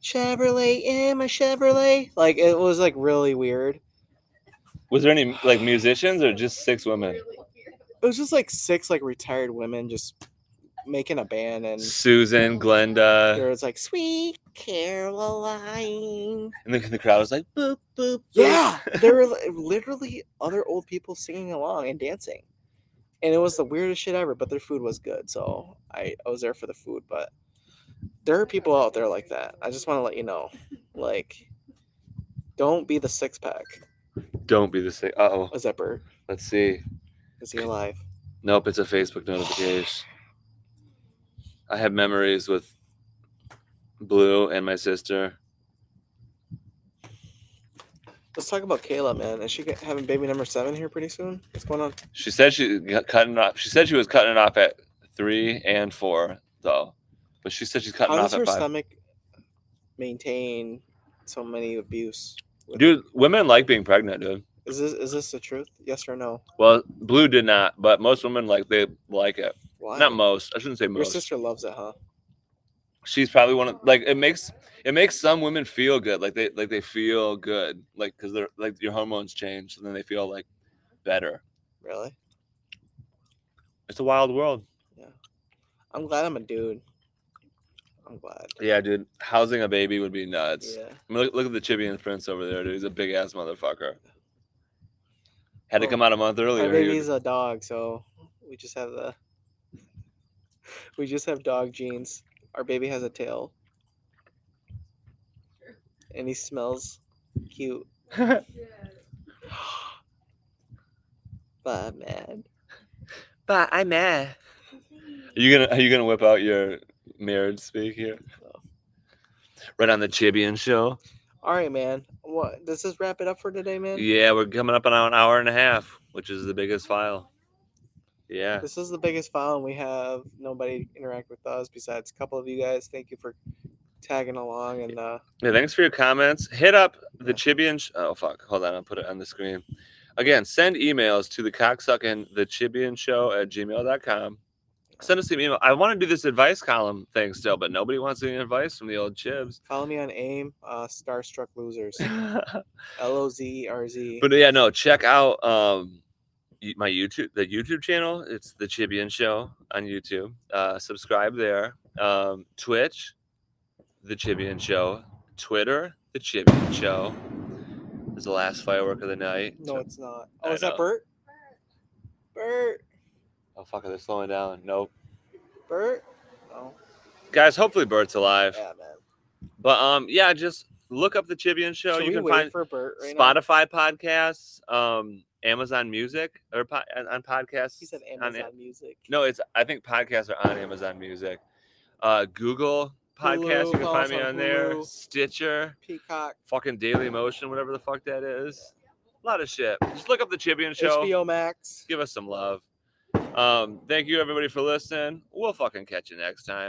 Chevrolet in my Chevrolet. Like it was like really weird. Was there any like musicians or just six women? It was just like six like retired women just making a band and Susan, Glenda. There was like Sweet Caroline, and the crowd was like, boop, boop, boop. Yeah, there were literally other old people singing along and dancing, and it was the weirdest shit ever. But their food was good, so I was there for the food. But there are people out there like that. I just want to let you know, like, don't be the Six Pack. Don't be the six. Uh oh, was that bird? Let's see. Is he alive? Nope, it's a Facebook notification. I have memories with Blue and my sister. Let's talk about Kayla, man. Is she having baby number 7 here pretty soon? What's going on? She said she got cutting off. She said she was cutting it off at 3 and 4, though. But she said she's cutting off at 5. How does her stomach maintain so many abuse? Dude, women like being pregnant, dude. Is this the truth? Yes or no? Well, Blue did not, but most women like it. Why? Not most. I shouldn't say most. Your sister loves it, huh? She's probably one of like it makes some women feel good, like they feel good, like because they're like your hormones change, and then they feel like better. Really? It's a wild world. Yeah, I'm glad I'm a dude. I'm glad. Yeah, dude, housing a baby would be nuts. Yeah. I mean, look at the Chibian Prince over there, dude. He's a big ass motherfucker. Had to come out a month earlier. My baby's a dog, so we just have dog genes. Our baby has a tail. And he smells cute. But I'm mad. Are you gonna whip out your marriage speak here? Oh. Right on the Chibian Show. All right, man. What does this wrap it up for today, man? Yeah, we're coming up on an hour and a half, which is the biggest file. Yeah, this is the biggest file, and we have nobody interact with us besides a couple of you guys. Thank you for tagging along. And yeah, thanks for your comments. Hit up the Chibian. Oh, fuck. Hold on. I'll put it on the screen. Again, send emails to the cocksuckin' the Chibian Show at gmail.com. Send us an email. I want to do this advice column thing still, but nobody wants any advice from the old chibs. Follow me on AIM, Starstruck Losers. LOZRZ. But yeah, no, check out my YouTube, the YouTube channel. It's the Chibian Show on YouTube. Subscribe there. Twitch, the Chibian Show. Twitter, the Chibian Show. It's the last firework of the night. No, it's not. Oh, is that Bert? Bert. Oh, fuck it. They're slowing down. Nope. Bert? No. Guys, hopefully Bert's alive. Yeah, man. But, yeah, just look up the Chibian Show. Should you can find for Bert right Spotify now? Podcasts, Amazon Music, or on podcasts. He said Amazon Music. No, it's. I think podcasts are on Amazon Music. Google Podcasts. You can find me on there. Stitcher. Peacock. Fucking Daily Motion, whatever the fuck that is. A lot of shit. Just look up the Chibian Show. HBO Max. Give us some love. Thank you everybody for listening. We'll fucking catch you next time.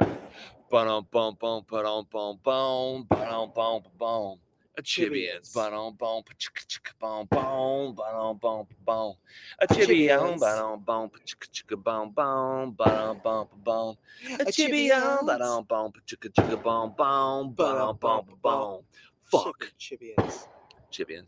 Ba-dum bum bum ba-dum bum bum ba-dum bum bum. A Chibians ba-dum bum chick chick bum bum ba-dum bum bum. A Chibian ba-dum bum chick chick bum bum ba-dum bum bum. A Chibian ba-dum bum chick chick bum bum ba-dum bum bum. Fuck Chibians. Chibians.